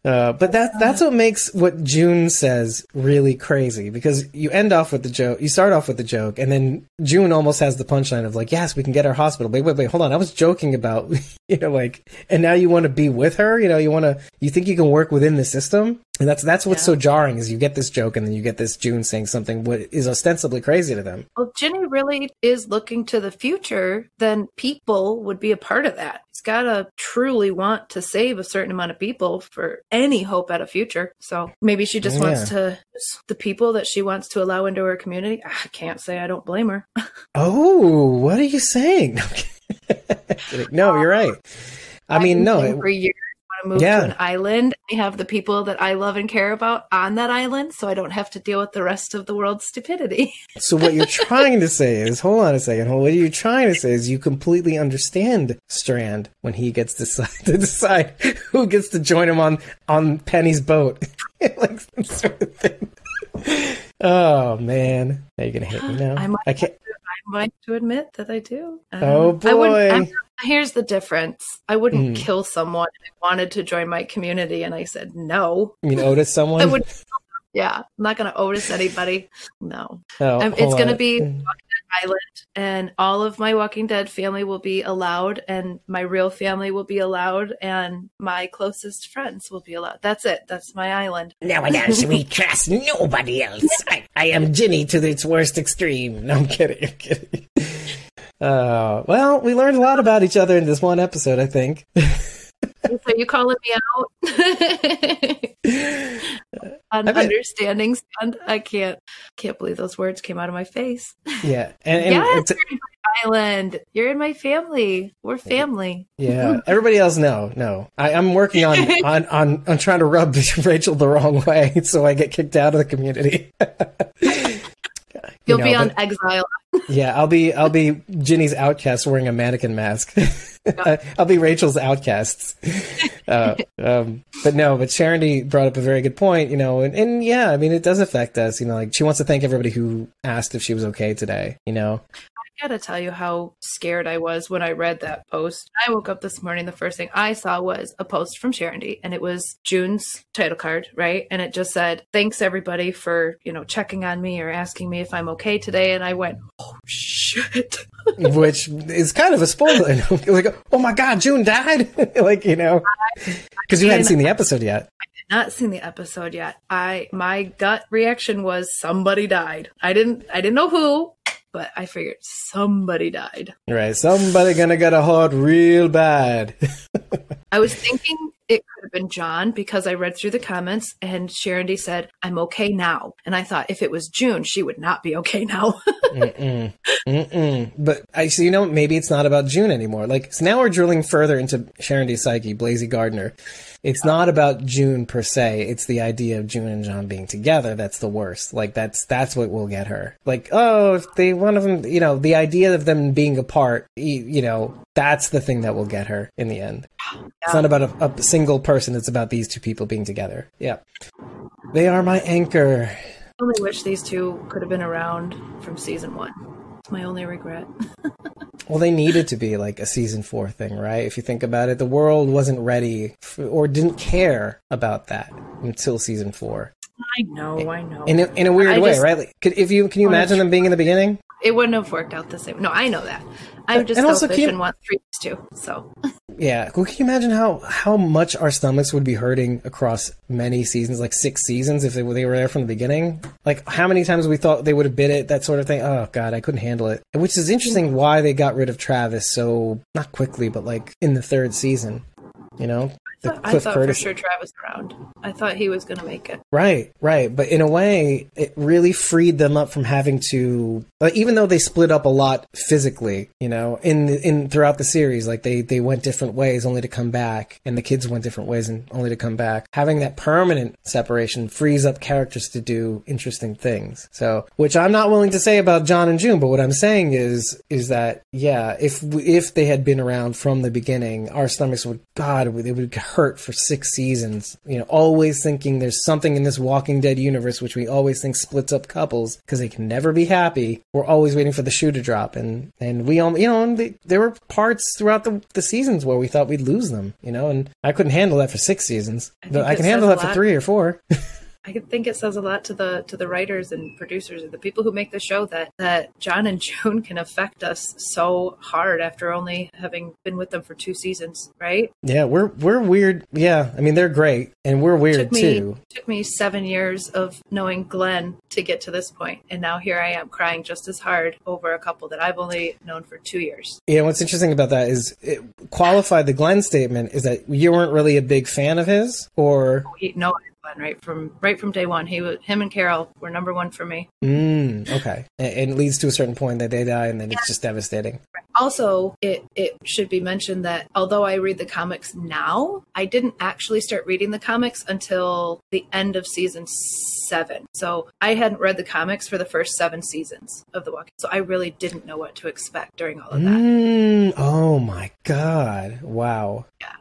Uh, but that that's what makes what June says really crazy, because you end off with the joke, you start off with the joke, and then June almost has the punchline of like, yes, we can get our hospital. Wait, wait, wait, hold on. I was joking about, you know, like, and now you want to be with her? You know, you want to, you think you can work within the system? And that's that's what's yeah. so jarring is you get this joke and then you get this June saying something what is ostensibly crazy to them. Well, Ginny really is looking to the future, then people would be a part of that. It's got to truly want to save a certain amount of people for any hope at a future. So maybe she just yeah. wants to, the people that she wants to allow into her community. I can't say I don't blame her. Oh, what are you saying? No, you're right. I, I mean, no. For years. Move yeah. to an island. I have the people that I love and care about on that island, so I don't have to deal with the rest of the world's stupidity. So what you're trying to say is, hold on a second, hold, what you're trying to say is you completely understand Strand when he gets to decide, to decide who gets to join him on, on Penny's boat. Like some sort of thing. Oh, man. Are you going to hate me now? I might, I can't. I might to admit that I do. Um, oh, boy. I wouldn't, I'm, here's the difference. I wouldn't mm. kill someone who wanted to join my community, and I said no. You mean Otis someone? I would, yeah. I'm not going to Otis anybody. No. Oh, um, it's going to be Walking Dead Island, and all of my Walking Dead family will be allowed, and my real family will be allowed, and my closest friends will be allowed. That's it. That's my island. Nowadays we trust nobody else. I, I am Ginny to its worst extreme. No, I'm kidding. I'm kidding. Uh, well, we learned a lot about each other in this one episode, I think. So you calling me out? On I mean, understanding, I can't, can't believe those words came out of my face. Yeah, and, and yes, it's a- island. You're in my family. We're family. Yeah. Everybody else, no, no. I, I'm working on, on on on trying to rub Rachel the wrong way, so I get kicked out of the community. You'll you know, be on but, exile. Yeah, I'll be I'll be Ginny's outcast wearing a mannequin mask. I'll be Rachel's outcasts. Uh, um, but no, but Sherandy brought up a very good point, you know, and, and yeah, I mean, it does affect us, you know, like she wants to thank everybody who asked if she was okay today, you know. I gotta tell you how scared I was when I read that post. I woke up this morning, the first thing I saw was a post from Sherandy, and it was June's title card, right? And it just said, thanks everybody for, you know, checking on me or asking me if I'm okay today. And I went, oh shit. Which is kind of a spoiler. Like, oh my God, June died. Like, you know, because you hadn't seen the episode yet. Not seen the episode yet. I my gut reaction was somebody died. I didn't I didn't know who, but I figured somebody died. Right, somebody gonna get a heart real bad. I was thinking it could have been John because I read through the comments and Sherandy said, I'm okay now. And I thought if it was June, she would not be okay now. Mm-mm. Mm-mm. But I so you know, maybe it's not about June anymore. Like, so now we're drilling further into Sherandy's psyche, Blasey Gardner. It's not about June per se. It's the idea of June and John being together. That's the worst. Like, that's that's what will get her. Like, oh, if they, one of them, you know, the idea of them being apart, you, you know, that's the thing that will get her in the end. Yeah. It's not about a, a single person. It's about these two people being together. Yeah. They are my anchor. I only wish these two could have been around from season one. It's my only regret. Well, they needed to be like a season four thing, right? If you think about it, the world wasn't ready for, or didn't care about that until season four. I know, I know. In a, in a weird I way, just, right? Like, could, if you can you imagine them being in the beginning? It wouldn't have worked out the same. No, I know that. I'm just and selfish also, you, and want threes too. So yeah, well, can you imagine how, how much our stomachs would be hurting across many seasons, like six seasons, if they were, they were there from the beginning? Like how many times we thought they would have bit it, that sort of thing. Oh God, I couldn't handle it. Which is interesting why they got rid of Travis so not quickly, but like in the third season. You know, the I thought, Cliff I thought Curtis. For sure Travis around. I thought he was going to make it. Right, right. But in a way, it really freed them up from having to, like, even though they split up a lot physically, you know, in the, in throughout the series, like they, they went different ways only to come back, and the kids went different ways and only to come back. Having that permanent separation frees up characters to do interesting things. So, which I'm not willing to say about John and June, but what I'm saying is, is that, yeah, if, if they had been around from the beginning, our stomachs would, God, it would hurt for six seasons, you know, always thinking there's something in this Walking Dead universe, which we always think splits up couples because they can never be happy. We're always waiting for the shoe to drop. And, and we all, you know, and they, there were parts throughout the, the seasons where we thought we'd lose them, you know, and I couldn't handle that for six seasons. I, I can handle that for three or four. I think it says a lot to the to the writers and producers and the people who make the show that, that John and June can affect us so hard after only having been with them for two seasons, right? Yeah, we're we're weird. Yeah, I mean, they're great, and we're weird, took me, too. It took me seven years of knowing Glenn to get to this point, and now here I am crying just as hard over a couple that I've only known for two years. Yeah, what's interesting about that is it qualified the Glenn statement is that you weren't really a big fan of his, or... No, right from right from day one, he was, him and Carol were number one for me. Mm, okay, and it leads to a certain point that they die, and then yeah. It's just devastating. Also, it it should be mentioned that although I read the comics now, I didn't actually start reading the comics until the end of season seven. So I hadn't read the comics for the first seven seasons of The Walking. So I really didn't know what to expect during all of that. Mm, oh my God! Wow. Yeah.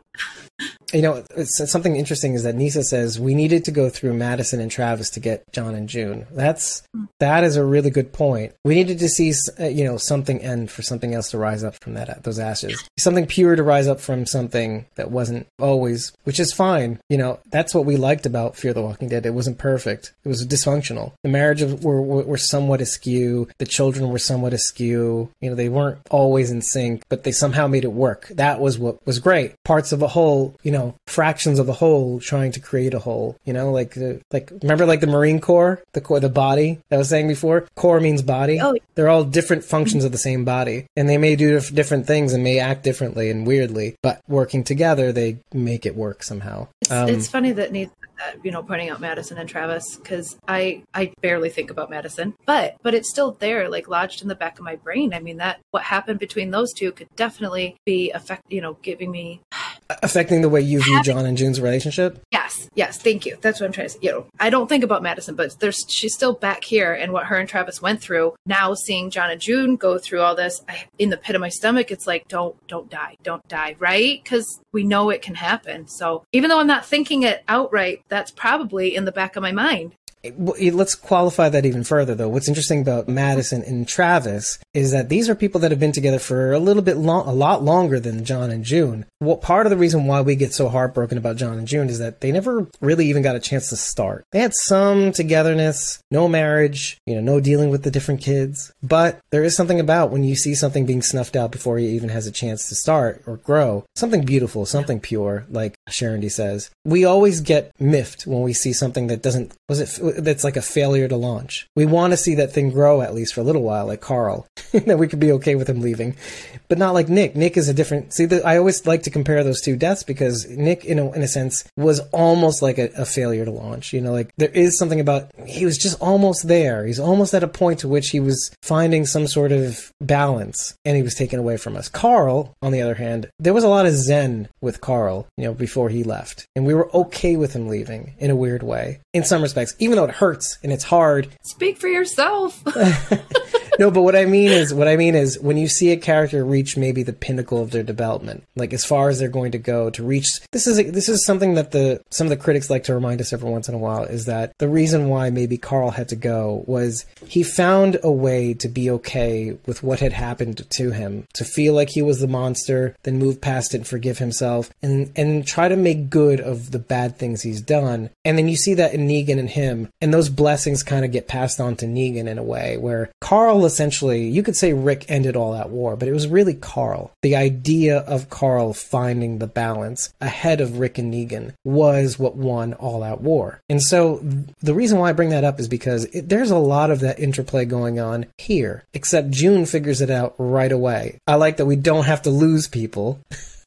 You know, it's, something interesting is that Nisa says we needed to go through Madison and Travis to get John and June. That's that is a really good point. We needed to see, you know, something end for something else to rise up from that those ashes. Something pure to rise up from something that wasn't always, which is fine. You know, that's what we liked about Fear the Walking Dead. It wasn't perfect. It was dysfunctional. The marriages were, were, were somewhat askew. The children were somewhat askew. You know, they weren't always in sync, but they somehow made it work. That was what was great. Parts of a whole, you know, fractions of the whole trying to create a whole, you know, like the, like remember like the Marine Corps, the core, the body that I was saying before, core means body. Oh. They're all different functions of the same body, and they may do different things and may act differently and weirdly, but working together, they make it work somehow. It's, um, it's funny that needs that, you know, pointing out Madison and Travis, because I, I barely think about Madison, but, but it's still there, like lodged in the back of my brain. I mean, that what happened between those two could definitely be affect, you know, giving me affecting the way you view John and June's relationship? Yes. Yes. Thank you. That's what I'm trying to say. You know, I don't think about Madison, but there's, she's still back here, and what her and Travis went through. Now seeing John and June go through all this, I, in the pit of my stomach, it's like, don't, don't die. Don't die. Right? Because we know it can happen. So even though I'm not thinking it outright, that's probably in the back of my mind. Let's qualify that even further, though. What's interesting about Madison and Travis is that these are people that have been together for a little bit long, a lot longer than John and June. Well, part of the reason why we get so heartbroken about John and June is that they never really even got a chance to start. They had some togetherness, no marriage, you know, no dealing with the different kids. But there is something about when you see something being snuffed out before it even has a chance to start or grow. Something beautiful, something pure, like Sherandy says. We always get miffed when we see something that doesn't, was it, that's like a failure to launch. We want to see that thing grow at least for a little while, like Carl. That we could be okay with him leaving, but not like Nick. Nick is a different. See, the, I always like to compare those two deaths because Nick, in a, in a sense, was almost like a, a failure to launch. You know, like there is something about he was just almost there. He's almost at a point to which he was finding some sort of balance, and he was taken away from us. Carl, on the other hand, there was a lot of zen with Carl, you know, before he left, and we were okay with him leaving in a weird way, in some respects, even though it hurts and it's hard. Speak for yourself. No, but what I mean is, what I mean is, when you see a character reach maybe the pinnacle of their development, like as far as they're going to go to reach, this is a, this is something that the some of the critics like to remind us every once in a while, is that the reason why maybe Carl had to go was he found a way to be okay with what had happened to him, to feel like he was the monster, then move past it and forgive himself, and and try to make good of the bad things he's done. And then you see that in Negan and him, and those blessings kind of get passed on to Negan in a way where Carl essentially, you could say Rick ended all that war, but it was really Carl. The idea of Carl finding the balance ahead of Rick and Negan was what won all out war. And so the reason why I bring that up is because it, there's a lot of that interplay going on here, except June figures it out right away. I like that we don't have to lose people.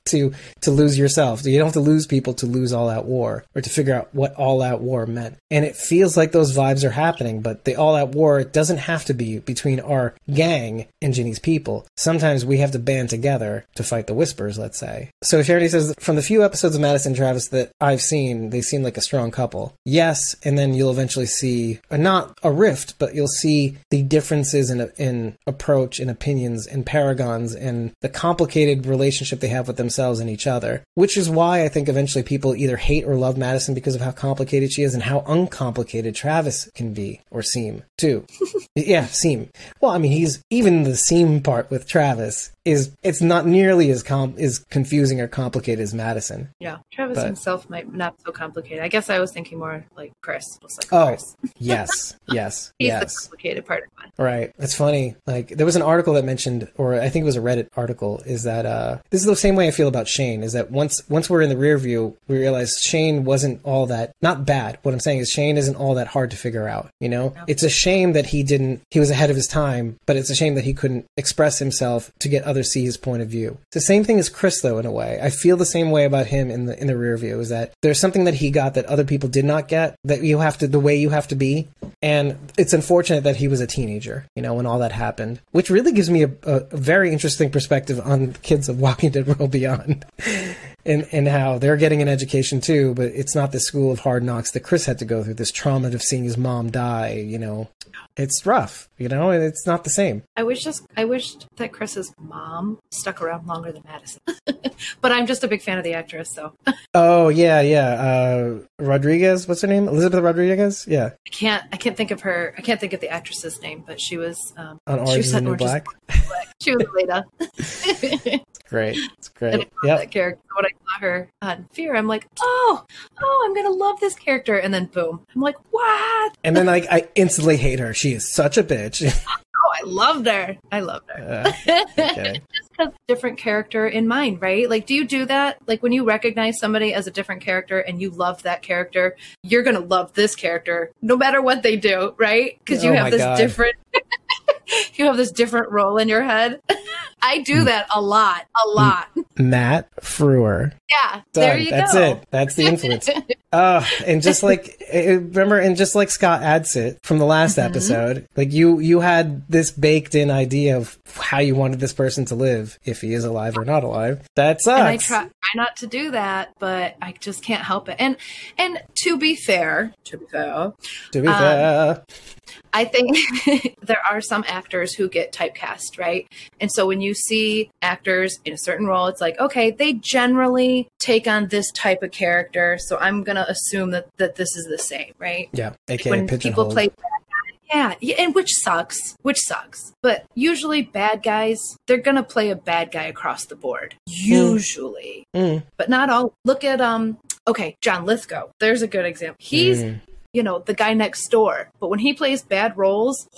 To, to lose yourself. So you don't have to lose people to lose all-out war, or to figure out what all-out war meant. And it feels like those vibes are happening, but the all-out war doesn't have to be between our gang and Ginny's people. Sometimes we have to band together to fight the Whispers, let's say. So Charity says, from the few episodes of Madison and Travis that I've seen, they seem like a strong couple. Yes, and then you'll eventually see, or not a rift, but you'll see the differences in, in approach and opinions and paragons and the complicated relationship they have with themselves. themselves and each other, which is why I think eventually people either hate or love Madison, because of how complicated she is and how uncomplicated Travis can be, or seem too. Yeah, seem. Well, I mean, he's even the seem part with Travis is it's not nearly as com- is confusing or complicated as Madison. Yeah, Travis but, himself might not so complicated. I guess I was thinking more like Chris. Like oh, Chris. yes, yes, he's yes. the complicated part of mine. Right. It's funny. Like there was an article that mentioned, or I think it was a Reddit article, is that uh, this is the same way I feel about Shane. Is that once once we're in the rear view, we realize Shane wasn't all that not bad. What I'm saying is Shane isn't all that hard to figure out. You know, no. It's a shame that he didn't. He was ahead of his time, but it's a shame that he couldn't express himself to get other see his point of view. It's the same thing as Chris, though, in a way. I feel the same way about him in the in the rear view, is that there's something that he got that other people did not get, that you have to, the way you have to be. And it's unfortunate that he was a teenager, you know, when all that happened, which really gives me a, a very interesting perspective on the kids of Walking Dead World Beyond. And and how they're getting an education too, but it's not the school of hard knocks that Chris had to go through, this trauma of seeing his mom die, you know. It's rough, you know, and it's not the same. I wish just I wished that Chris's mom stuck around longer than Madison. But I'm just a big fan of the actress, so. Oh yeah, yeah. Uh, Rodriguez, what's her name? Elizabeth Rodriguez? Yeah. I can't I can't think of her I can't think of the actress's name, but she was um on Orange is the New Black. Black. She was Leda. It's great. It's great. And I love yep. that character. When I saw her on Fear, I'm like, oh, oh, I'm gonna love this character, and then boom, I'm like, what? And then like I instantly hate her. She is such a bitch. Oh, I loved her. I loved her. Uh, okay. Just because different character in mind, right? Like, do you do that? Like, when you recognize somebody as a different character and you love that character, you're gonna love this character no matter what they do, right? Because you oh have this God. different. You have this different role in your head. I do that a lot, a lot. Matt Frewer. Yeah, Done. there you That's go. That's it. That's the influence. uh, and just like, remember, and just like Scott Adsit from the last mm-hmm. episode, like you you had this baked in idea of how you wanted this person to live, if he is alive or not alive. That sucks. And I try, try not to do that, but I just can't help it. And and to be fair, to be fair, to be um, fair. I think there are some actors who get typecast, right? And so when you see actors in a certain role, it's like, okay, they generally take on this type of character, so I'm going to assume that, that this is the same, right? Yeah, aka when people play bad guy, yeah, and which sucks, which sucks. But usually bad guys, they're going to play a bad guy across the board, usually. Mm. But not all. Look at, um, okay, John Lithgow. There's a good example. He's... Mm. you know, the guy next door. But when he plays bad roles,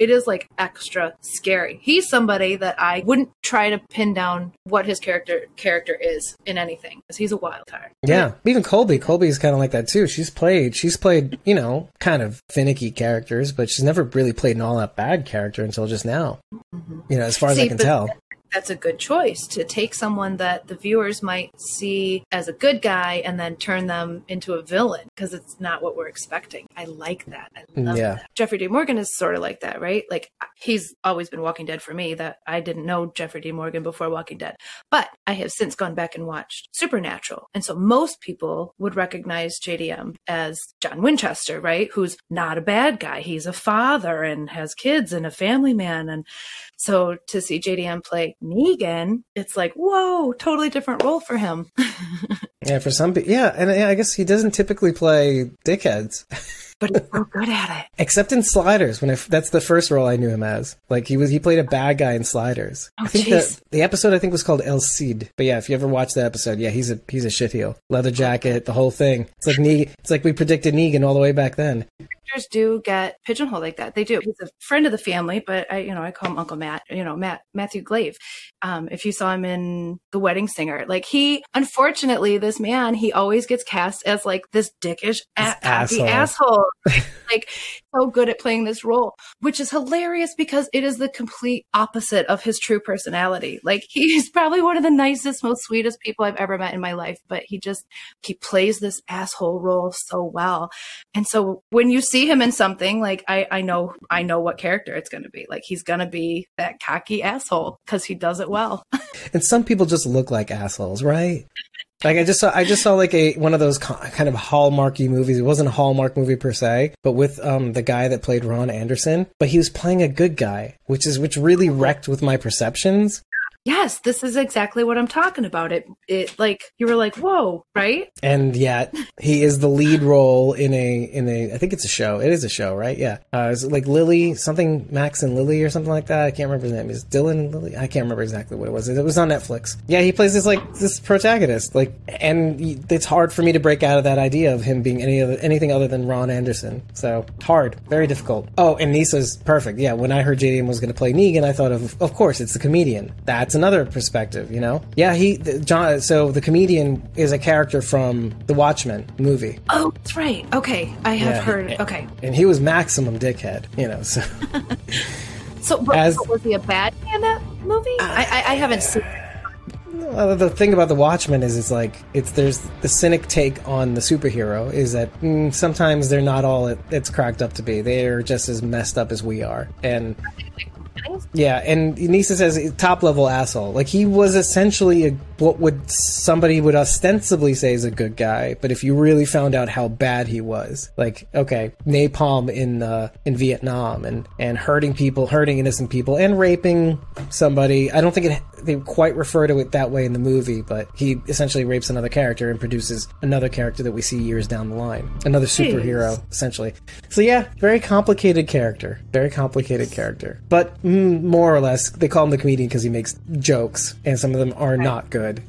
it is like extra scary. He's somebody that I wouldn't try to pin down what his character character is in anything, because he's a wild card. Yeah. Even Colby. Colby's kind of like that too. She's played, she's played, you know, kind of finicky characters, but she's never really played an all-out bad character until just now. Mm-hmm. You know, as far See, as I can but- tell. that's a good choice, to take someone that the viewers might see as a good guy and then turn them into a villain, because it's not what we're expecting. I like that. I love yeah. that. Jeffrey D. Morgan is sort of like that, right? Like, he's always been Walking Dead for me, that I didn't know Jeffrey D. Morgan before Walking Dead. But I have since gone back and watched Supernatural. And so most people would recognize J D M as John Winchester, right? Who's not a bad guy. He's a father and has kids and a family man. And so to see J D M play Negan, it's like, whoa, totally different role for him. Yeah, for some people. Yeah, and I guess he doesn't typically play dickheads. But he's so good at it. Except in Sliders, when I, that's the first role I knew him as. Like, he was, he played a bad guy in Sliders. Oh, I think the, the episode I think was called El Cid. But yeah, if you ever watch that episode, yeah, he's a he's a shitheel. Leather jacket, the whole thing. It's like Negan, it's like we predicted Negan all the way back then. Characters do get pigeonholed like that. They do. He's a friend of the family, but I, you know, I call him Uncle Matt. You know, Matt Matthew Glaive. Um, if you saw him in The Wedding Singer, like, he, unfortunately, this man, he always gets cast as like this dickish a- asshole. asshole. Like, so good at playing this role, which is hilarious because it is the complete opposite of his true personality. Like, he's probably one of the nicest, most sweetest people I've ever met in my life, but he just, he plays this asshole role so well. And so when you see him in something, like, I, I know, I know what character it's going to be. Like, he's going to be that cocky asshole because he does it well. And some people just look like assholes, right? Like, I just saw, I just saw like a, one of those kind of Hallmarky movies. It wasn't a Hallmark movie per se, but with, um, the guy that played Ron Anderson, but he was playing a good guy, which is, which really wrecked with my perceptions. Yes, this is exactly what I'm talking about. It, it, like, you were like, whoa, right? And yet he is the lead role in a, in a, I think it's a show. It is a show, right? Yeah. Uh, it's like Lily, something, Max and Lily or something like that. I can't remember his name. Is Dylan and Lily? I can't remember exactly what it was. It was on Netflix. Yeah. He plays this, like, this protagonist, like, and it's hard for me to break out of that idea of him being any other, anything other than Ron Anderson. So hard, very difficult. Oh, and Nisa's perfect. Yeah. When I heard J D M was going to play Negan, I thought of, of course, it's the comedian. That's It's another perspective, you know? Yeah, he, the, John, so the comedian is a character from the Watchmen movie. Oh, that's right. Okay, I have yeah, heard. And, okay. And he was maximum dickhead, you know, so. So, but, As, but was he a bad guy in that movie? Uh, I, I, I haven't seen uh, The thing about the Watchmen is it's like, it's there's the cynic take on the superhero is that mm, sometimes they're not all it, it's cracked up to be. They're just as messed up as we are. And... Yeah, and Nisa says top level asshole. Like, he was essentially a, what would somebody would ostensibly say is a good guy, but if you really found out how bad he was, like, okay, napalm in uh, in Vietnam and and hurting people, hurting innocent people, and raping somebody. I don't think it, they quite refer to it that way in the movie, but he essentially rapes another character and produces another character that we see years down the line, another superhero Jeez. essentially. So yeah, very complicated character, very complicated character, but. More or less, they call him the comedian because he makes jokes, and some of them are not good.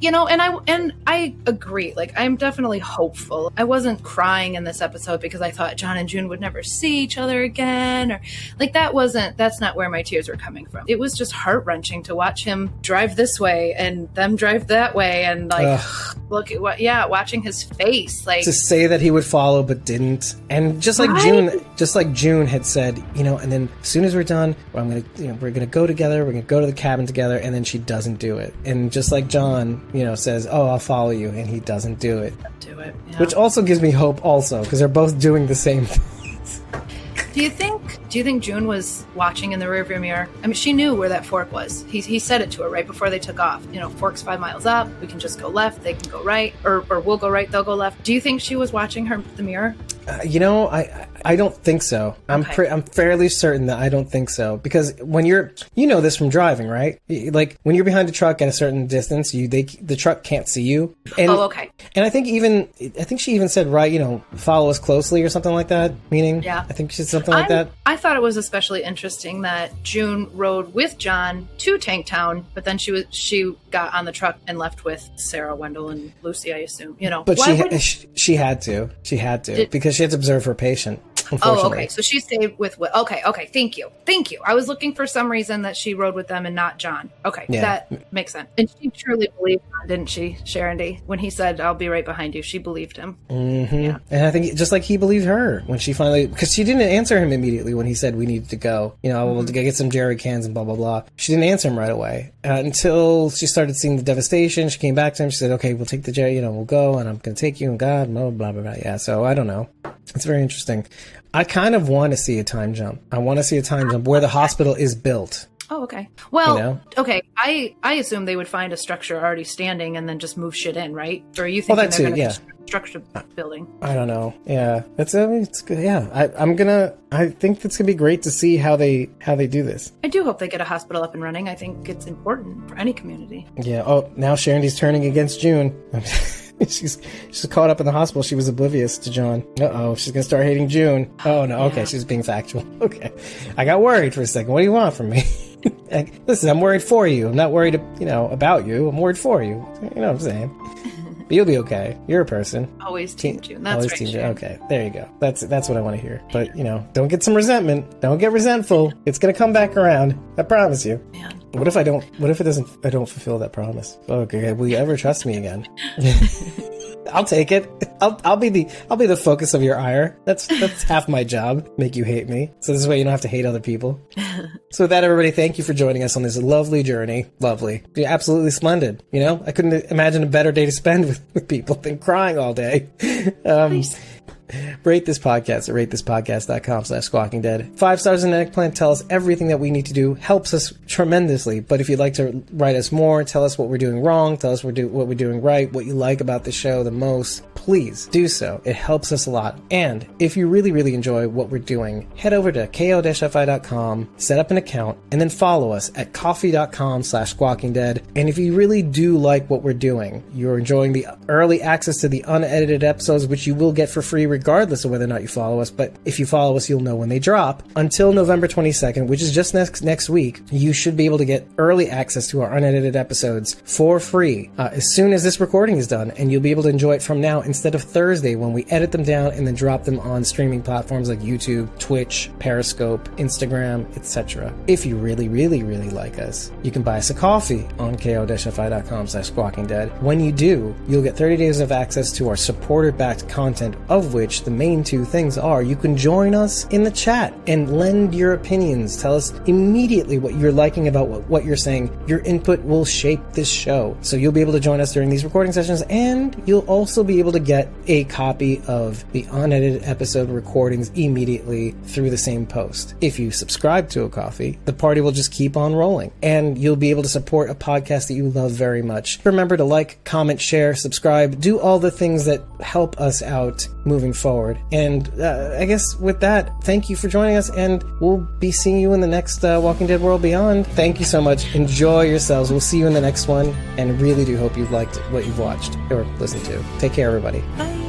You know, and I and I agree. Like, I'm definitely hopeful. I wasn't crying in this episode because I thought John and June would never see each other again, or like that wasn't. That's not where my tears were coming from. It was just heart wrenching to watch him drive this way and them drive that way, and like Ugh. look at what. Yeah, watching his face, like to say that he would follow but didn't, and just like right? June, just like June had said, you know. And then as soon as we're done, well, I'm gonna, you know, we're gonna go together. We're gonna go to the cabin together, and then she doesn't do it, and just like John. You know, says, "Oh, I'll follow you," and he doesn't do it. Do it, yeah. Which also gives me hope, also, because they're both doing the same things. Do you think? Do you think June was watching in the rearview mirror? I mean, she knew where that fork was. He he said it to her right before they took off. You know, fork's five miles up. We can just go left. They can go right, or or we'll go right. They'll go left. Do you think she was watching her the mirror? Uh, you know, I I don't think so. I'm okay. pre- I'm fairly certain that I don't think so, because when you're, you know this from driving, right? Like, when you're behind a truck at a certain distance, you they the truck can't see you. And, oh, okay. And I think even I think she even said, right, you know, follow us closely or something like that. Meaning, yeah. I think she said something like I'm, that. I thought it was especially interesting that June rode with John to Tanktown, but then she was she got on the truck and left with Sarah, Wendell, and Lucy. I assume you know, but she, would, she she had to she had to did, because. She had to observe her patient. Oh, okay. So she stayed with Will. Okay, okay. Thank you. Thank you. I was looking for some reason that she rode with them and not John. Okay, yeah. That makes sense. And she truly believed him, didn't she, Sharon D? When he said, I'll be right behind you, she believed him. Mm-hmm. Yeah. And I think just like he believed her when she finally, because she didn't answer him immediately when he said we needed to go. You know, mm-hmm. we'll get some jerry cans and blah, blah, blah. She didn't answer him right away uh, until she started seeing the devastation. She came back to him. She said, okay, we'll take the jerry, you know, we'll go and I'm going to take you and God, blah, blah, blah, blah. Yeah, so I don't know. It's very interesting. I kind of want to see a time jump. I want to see a time jump where the hospital is built. Oh, okay. Well, you know? okay. I, I assume they would find a structure already standing and then just move shit in, right? Or are you thinking well, they're going to yeah. structure building? I don't know. Yeah, that's I mean, it's good. Yeah, I, I'm gonna. I think that's gonna be great to see how they how they do this. I do hope they get a hospital up and running. I think it's important for any community. Yeah. Oh, now Sharondy's turning against June. She's she's caught up in the hospital. She was oblivious to John. Uh-oh, she's going to start hating June. Oh, no. Okay, yeah. She's being factual. Okay. I got worried for a second. What do you want from me? Like, listen, I'm worried for you. I'm not worried, you know, about you. I'm worried for you. You know what I'm saying? But you'll be okay. You're a person. Always team June. That's Always right. Team June. Okay, there you go. That's that's what I want to hear. But, you know, don't get some resentment. Don't get resentful. It's going to come back around. I promise you. Man. What if I don't, what if it doesn't, I don't fulfill that promise? Okay, will you ever trust me again? I'll take it. I'll, I'll be the, I'll be the focus of your ire. That's, that's half my job, make you hate me. So this way you don't have to hate other people. So with that, everybody, thank you for joining us on this lovely journey. Lovely. You're absolutely splendid. You know, I couldn't imagine a better day to spend with, with people than crying all day. Um, Please. Rate this podcast at ratethispodcast.com slash squawking dead. Five stars in the eggplant. Tell us everything that we need to do. Helps us tremendously. But if you'd like to write us more, tell us what we're doing wrong. Tell us what we're doing right. What you like about the show the most. Please do so. It helps us a lot. And if you really, really enjoy what we're doing, head over to ko-fi dot com, set up an account, and then follow us at coffee.com slash squawkingdead. And if you really do like what we're doing, you're enjoying the early access to the unedited episodes, which you will get for free regardless of whether or not you follow us. But if you follow us, you'll know when they drop. Until November twenty-second, which is just next next week, you should be able to get early access to our unedited episodes for free uh, as soon as this recording is done. And you'll be able to enjoy it from now instead of Thursday when we edit them down and then drop them on streaming platforms like YouTube, Twitch, Periscope, Instagram, et cetera. If you really, really, really like us, you can buy us a coffee on ko-fi dot com slash squawkingdead. When you do, you'll get thirty days of access to our supporter-backed content, of which the main two things are you can join us in the chat and lend your opinions. Tell us immediately what you're liking about what, what you're saying. Your input will shape this show. So you'll be able to join us during these recording sessions, and you'll also be able to get a copy of the unedited episode recordings immediately through the same post. If you subscribe to a coffee, the party will just keep on rolling, and you'll be able to support a podcast that you love very much. Remember to like, comment, share, subscribe, do all the things that help us out moving forward. And uh, I guess with that, thank you for joining us, and we'll be seeing you in the next uh, Walking Dead World Beyond. Thank you so much. Enjoy yourselves. We'll see you in the next one, and really do hope you've liked what you've watched or listened to. Take care, everybody. Bye.